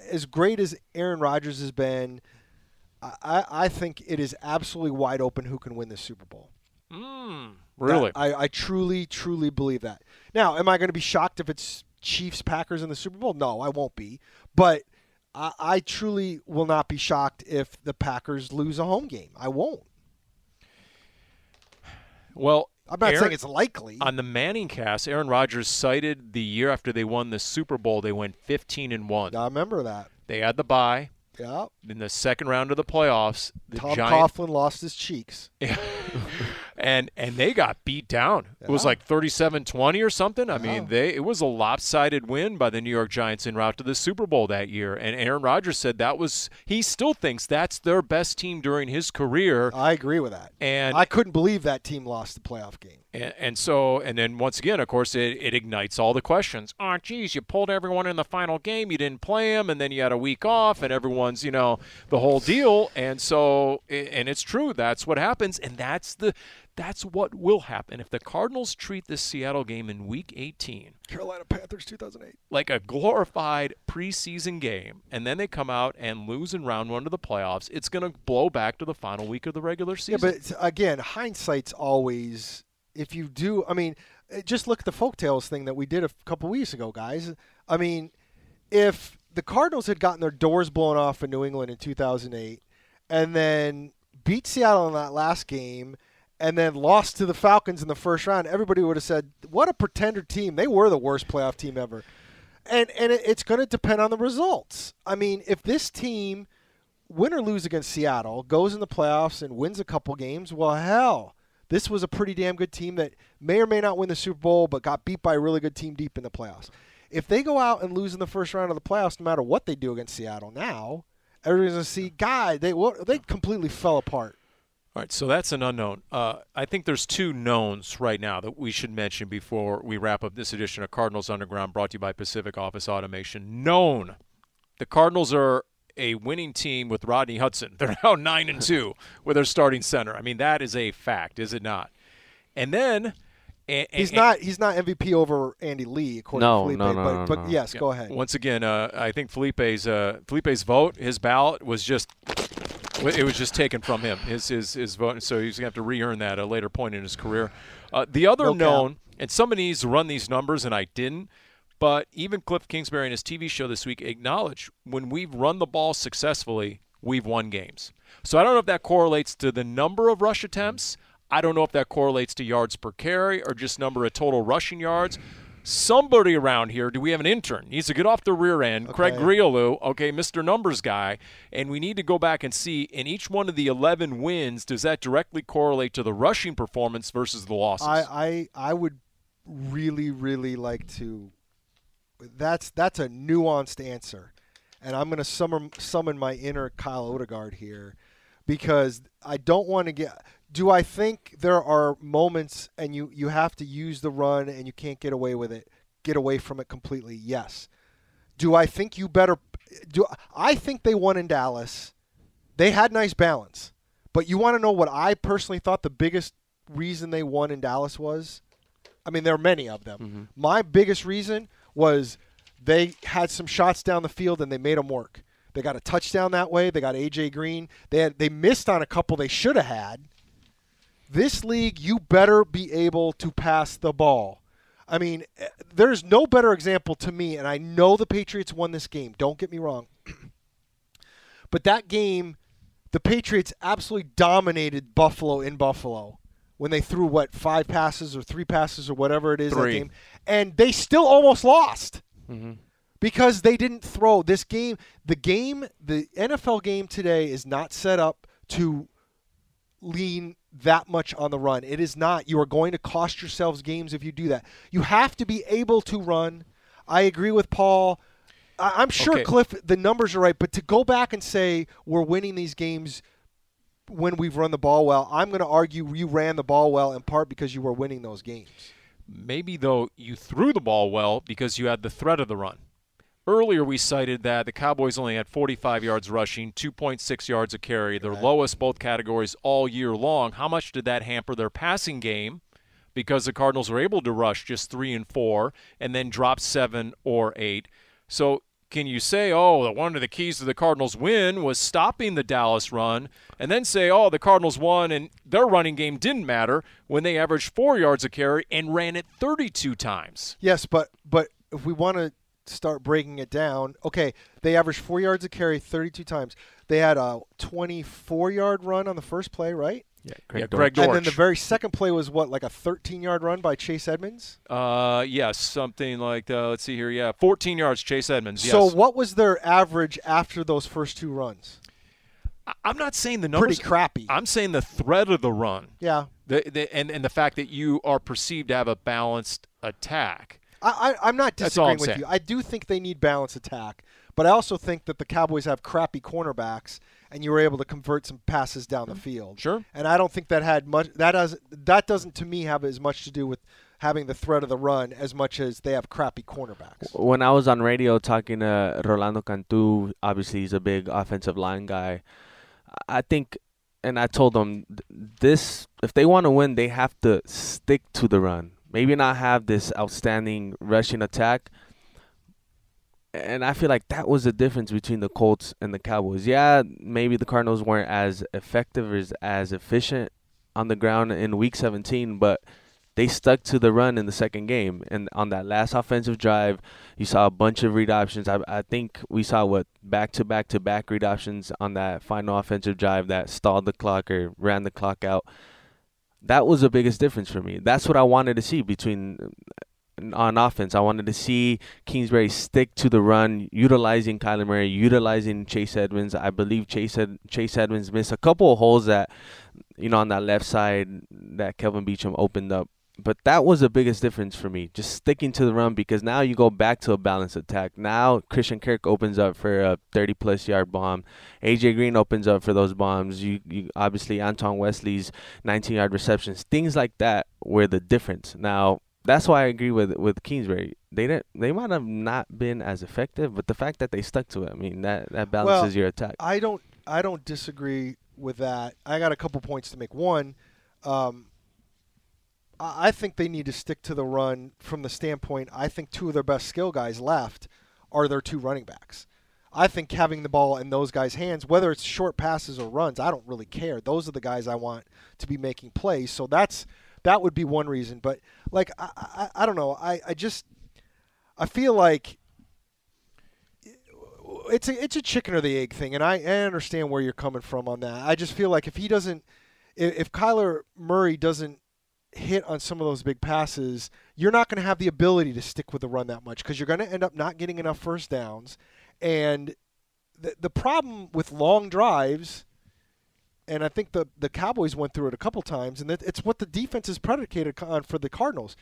as great as Aaron Rodgers has been, I think it is absolutely wide open who can win the Super Bowl. Really? I truly, truly believe that. Now, am I going to be shocked if it's Chiefs-Packers in the Super Bowl? No, I won't be. But I truly will not be shocked if the Packers lose a home game. I won't. Well, I'm not saying it's likely. On the Manning cast, Aaron Rodgers cited the year after they won the Super Bowl, they went 15-1. I remember that. They had the bye. Yeah. In the second round of the playoffs, Tom Coughlin lost his cheeks. and they got beat down. It was like 37-20 or something. I mean, it was a lopsided win by the New York Giants en route to the Super Bowl that year. And Aaron Rodgers said that was – he still thinks that's their best team during his career. I agree with that. And I couldn't believe that team lost the playoff game. And so – and then once again, of course, it ignites all the questions. Oh, geez, you pulled everyone in the final game. You didn't play them, and then you had a week off, and everyone's, you know, the whole deal. And so – and it's true. That's what happens, and that's the – that's what will happen if the Cardinals treat this Seattle game in Week 18. Carolina Panthers 2008. Like a glorified preseason game, and then they come out and lose in round one to the playoffs. It's going to blow back to the final week of the regular season. Yeah, but again, hindsight's always, if you do, I mean, just look at the folktales thing that we did a couple weeks ago, guys. I mean, if the Cardinals had gotten their doors blown off in New England in 2008 and then beat Seattle in that last game, and then lost to the Falcons in the first round, everybody would have said, what a pretender team. They were the worst playoff team ever. And it's going to depend on the results. I mean, if this team, win or lose against Seattle, goes in the playoffs and wins a couple games, well, hell, this was a pretty damn good team that may or may not win the Super Bowl but got beat by a really good team deep in the playoffs. If they go out and lose in the first round of the playoffs, no matter what they do against Seattle now, everybody's going to see, God, they completely fell apart. All right, so that's an unknown. I think there's two knowns right now that we should mention before we wrap up this edition of Cardinals Underground, brought to you by Pacific Office Automation. Known. The Cardinals are a winning team with Rodney Hudson. They're now 9-2 with their starting center. I mean, that is a fact, is it not? And then he's not MVP over Andy Lee, according to Felipe. But yes, go ahead. Once again, I think Felipe's vote, his ballot was just – it was just taken from him, his vote, so he's going to have to re-earn that at a later point in his career. The other known, and somebody needs to run these numbers, and I didn't, but even Cliff Kingsbury in his TV show this week acknowledged when we've run the ball successfully, we've won games. So I don't know if that correlates to the number of rush attempts. I don't know if that correlates to yards per carry or just number of total rushing yards. Somebody around here, do we have an intern? He needs to get off the rear end. Okay. Craig Riolu, Mr. Numbers guy. And we need to go back and see, in each one of the 11 wins, does that directly correlate to the rushing performance versus the losses? I would really, really like to – that's a nuanced answer. And I'm going to summon my inner Kyle Odegaard here because I don't want to get – do I think there are moments and you have to use the run and you can't get away from it completely? Yes. Do I think you better – I think they won in Dallas. They had nice balance. But you want to know what I personally thought the biggest reason they won in Dallas was? I mean, there are many of them. Mm-hmm. My biggest reason was they had some shots down the field and they made them work. They got a touchdown that way. They got A.J. Green. They missed on a couple they should have had. This league, you better be able to pass the ball. I mean, there's no better example to me, and I know the Patriots won this game. Don't get me wrong. But that game, the Patriots absolutely dominated Buffalo in Buffalo when they threw, what, 5 passes or 3 passes or whatever it is that game. And they still almost lost because they didn't throw. This game, the NFL game today is not set up to lean that much on the run. It is not. You are going to cost yourselves games if you do that. You have to be able to run. I agree with Paul. I'm sure, Cliff, the numbers are right, but to go back and say we're winning these games when we've run the ball well, I'm going to argue you ran the ball well in part because you were winning those games. Maybe, though, you threw the ball well because you had the threat of the run. Earlier we cited that the Cowboys only had 45 yards rushing, 2.6 yards a carry, their lowest both categories all year long. How much did that hamper their passing game? Because the Cardinals were able to rush just 3 and 4 and then drop 7 or 8. So can you say, oh, one of the keys to the Cardinals' win was stopping the Dallas run, and then say, oh, the Cardinals won and their running game didn't matter when they averaged 4 yards a carry and ran it 32 times? Yes, but if we want to start breaking it down. Okay, they averaged 4 yards a carry 32 times. They had a 24-yard run on the first play, right? Yeah, Greg Dortch. And then the very second play was what, like a 13-yard run by Chase Edmonds? Yes, something like that. Let's see here. Yeah, 14 yards, Chase Edmonds. Yes. So what was their average after those first 2 runs? I'm not saying the numbers. Pretty crappy. I'm saying the threat of the run. Yeah. and the fact that you are perceived to have a balanced attack. I'm not disagreeing with you. I do think they need balanced attack, but I also think that the Cowboys have crappy cornerbacks, and you were able to convert some passes down the field. Sure. And I don't think that had much. That doesn't to me have as much to do with having the threat of the run as much as they have crappy cornerbacks. When I was on radio talking to Rolando Cantu, obviously he's a big offensive line guy, I think, and I told him this: if they want to win, they have to stick to the run. Maybe not have this outstanding rushing attack. And I feel like that was the difference between the Colts and the Cowboys. Yeah, maybe the Cardinals weren't as effective or as efficient on the ground in Week 17, but they stuck to the run in the second game. And on that last offensive drive, you saw a bunch of read options. I think we saw, back-to-back-to-back read options on that final offensive drive that stalled the clock or ran the clock out. That was the biggest difference for me. That's what I wanted to see on offense. I wanted to see Kingsbury stick to the run, utilizing Kyler Murray, utilizing Chase Edmonds. I believe Chase Edmonds missed a couple of holes that, on that left side that Kelvin Beachum opened up. But that was the biggest difference for me, just sticking to the run, because now you go back to a balanced attack. Now Christian Kirk opens up for a 30-plus yard bomb. A.J. Green opens up for those bombs. You obviously, Antoine Wesley's 19-yard receptions, things like that were the difference. Now, that's why I agree with Kingsbury. They might have not been as effective, but the fact that they stuck to it, I mean, that balances your attack. I don't disagree with that. I got a couple points to make. One, I think they need to stick to the run from the standpoint, I think two of their best skill guys left are their two running backs. I think having the ball in those guys' hands, whether it's short passes or runs, I don't really care. Those are the guys I want to be making plays. So that would be one reason. But, like, I don't know. I feel like it's a chicken or the egg thing, and I understand where you're coming from on that. I just feel like if Kyler Murray doesn't hit on some of those big passes, you're not going to have the ability to stick with the run that much because you're going to end up not getting enough first downs. And the problem with long drives, and I think the Cowboys went through it a couple times, and it's what the defense is predicated on for the Cardinals.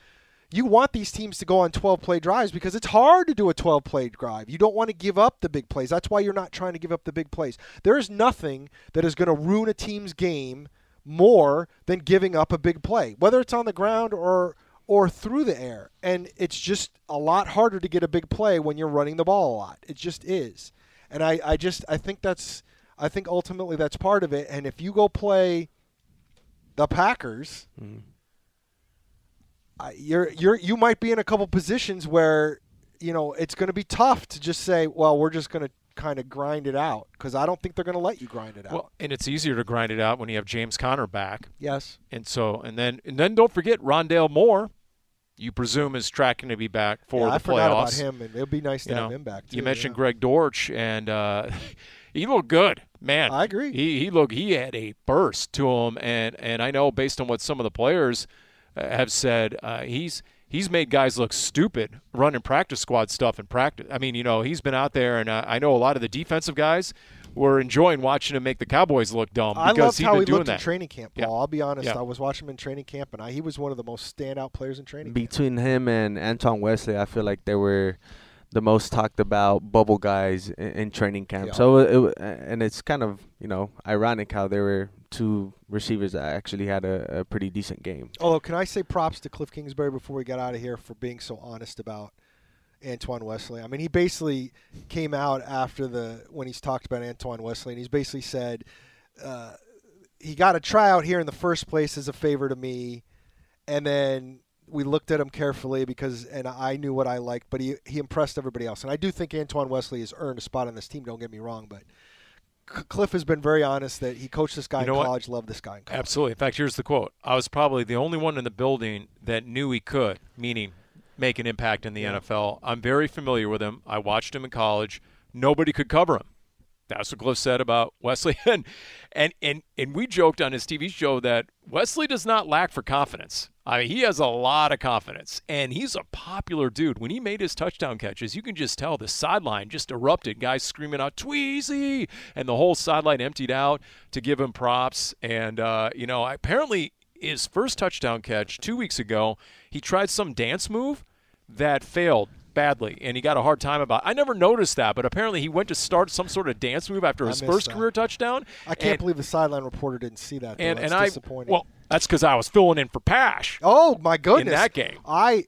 You want these teams to go on 12-play drives because it's hard to do a 12-play drive. You don't want to give up the big plays. That's why you're not trying to give up the big plays. There is nothing that is going to ruin a team's game more than giving up a big play, whether it's on the ground or through the air. And it's just a lot harder to get a big play when you're running the ball a lot. It just is. And I think ultimately that's part of it. And if you go play the Packers, you might be in a couple positions where, it's going to be tough to just say, well, we're just going to kind of grind it out, because I don't think they're going to let you grind it out. Well, and it's easier to grind it out when you have James Conner back. Yes. And then don't forget Rondale Moore, you presume, is tracking to be back for the playoffs. I forgot about him, and it'll be nice to have him back too. You mentioned Greg Dortch, and he looked good, man. I agree. He had a burst to him, and I know based on what some of the players have said, he's made guys look stupid running practice squad stuff in practice. I mean, he's been out there, and I know a lot of the defensive guys were enjoying watching him make the Cowboys look dumb because he's been doing that. I loved how he looked in training camp, Paul. Yeah. I'll be honest. Yeah. I was watching him in training camp, and he was one of the most standout players in training camp. Between him and Antoine Wesley, I feel like they were the most talked about bubble guys in training camp. Yeah. So, and it's kind of, ironic how they were two receivers that actually had a pretty decent game. Although, can I say props to Cliff Kingsbury before we got out of here for being so honest about Antoine Wesley? I mean, he basically came out when he's talked about Antoine Wesley, and he's basically said, he got a tryout here in the first place as a favor to me, and then we looked at him carefully because I knew what I liked, but he impressed everybody else. And I do think Antoine Wesley has earned a spot on this team, don't get me wrong, but Cliff has been very honest that he coached this guy in college, loved this guy in college. Absolutely. In fact, here's the quote. I was probably the only one in the building that knew he could, meaning make an impact in the NFL. I'm very familiar with him. I watched him in college. Nobody could cover him. That's what Cliff said about Wesley. And we joked on his TV show that Wesley does not lack for confidence. I mean, he has a lot of confidence, and he's a popular dude. When he made his touchdown catches, you can just tell the sideline just erupted, guys screaming out, Tweezy, and the whole sideline emptied out to give him props. And apparently his first touchdown catch 2 weeks ago, he tried some dance move that failed badly, and he got a hard time about it. I never noticed that, but apparently he went to start some sort of dance move after his first career touchdown. I can't believe the sideline reporter didn't see that. That's disappointing. Well, that's because I was filling in for Pash. Oh, my goodness. In that game. I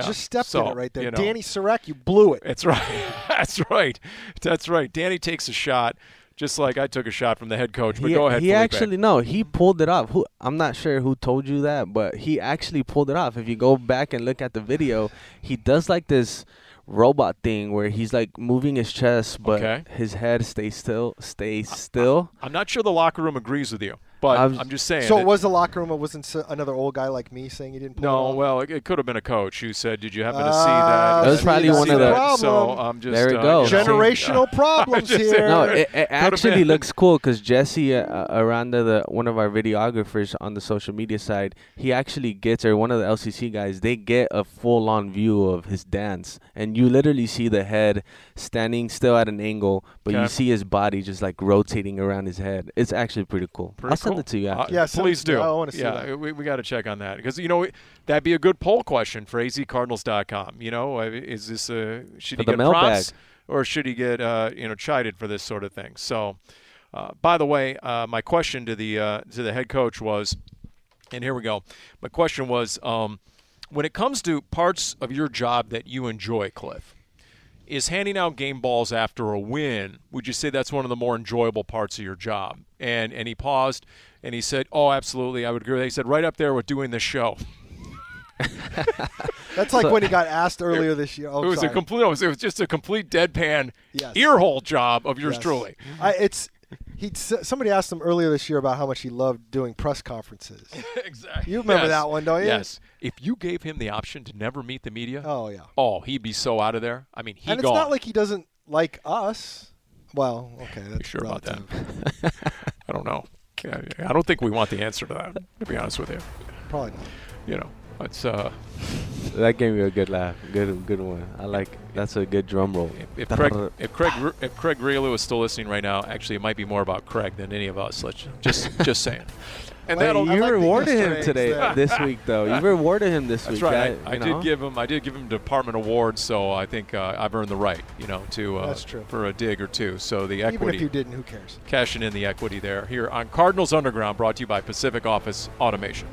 just stepped in it right there. You know, Danny Sarek, you blew it. That's right. That's right. Danny takes a shot, just like I took a shot from the head coach. But go ahead, Felipe. He pulled it off. I'm not sure who told you that, but he actually pulled it off. If you go back and look at the video, he does like this robot thing where he's like moving his chest, but his head stays still. I'm not sure the locker room agrees with you, but I'm just saying. So it was the locker room. It wasn't another old guy like me saying he didn't pull it off? Well, it could have been a coach who said, did you happen to see that? That was probably one of the – there you go. Generational problems here. No, it actually looks cool because Jesse Aranda, one of our videographers on the social media side, he actually gets – or one of the LCC guys, they get a full-on view of his dance. And you literally see the head standing still at an angle, but you see his body just like rotating around his head. It's actually pretty cool. Send it to you. Please do. I want to see that. We got to check on that because, that'd be a good poll question for azcardinals.com. Is this should he get props or should he get, chided for this sort of thing? So, by the way, my question to the head coach was, and here we go. My question was, when it comes to parts of your job that you enjoy, Cliff, is handing out game balls after a win, would you say that's one of the more enjoyable parts of your job? And he paused, and he said, oh, absolutely, I would agree. He said, right up there with doing this show. That's like when he got asked earlier this year. It was just a complete deadpan earhole job of yours truly. Somebody asked him earlier this year about how much he loved doing press conferences. Exactly. You remember that one, don't you? Yes. If you gave him the option to never meet the media, he'd be so out of there. I mean, he's gone. And it's not like he doesn't like us. Well, okay. That's sure about that? I don't know. I don't think we want the answer to that, to be honest with you. Probably not. It's that gave me a good laugh, good one. I like that's a good drum roll. If Craig Riolu is still listening right now, actually it might be more about Craig than any of us. Let's just saying. And you rewarded him today, this week though. You rewarded him this week. That's right. I did give him department awards, so I think I've earned the right, to that's true. For a dig or two. So the equity. Even if you didn't, who cares? Cashing in the equity there. Here on Cardinals Underground, brought to you by Pacific Office Automation.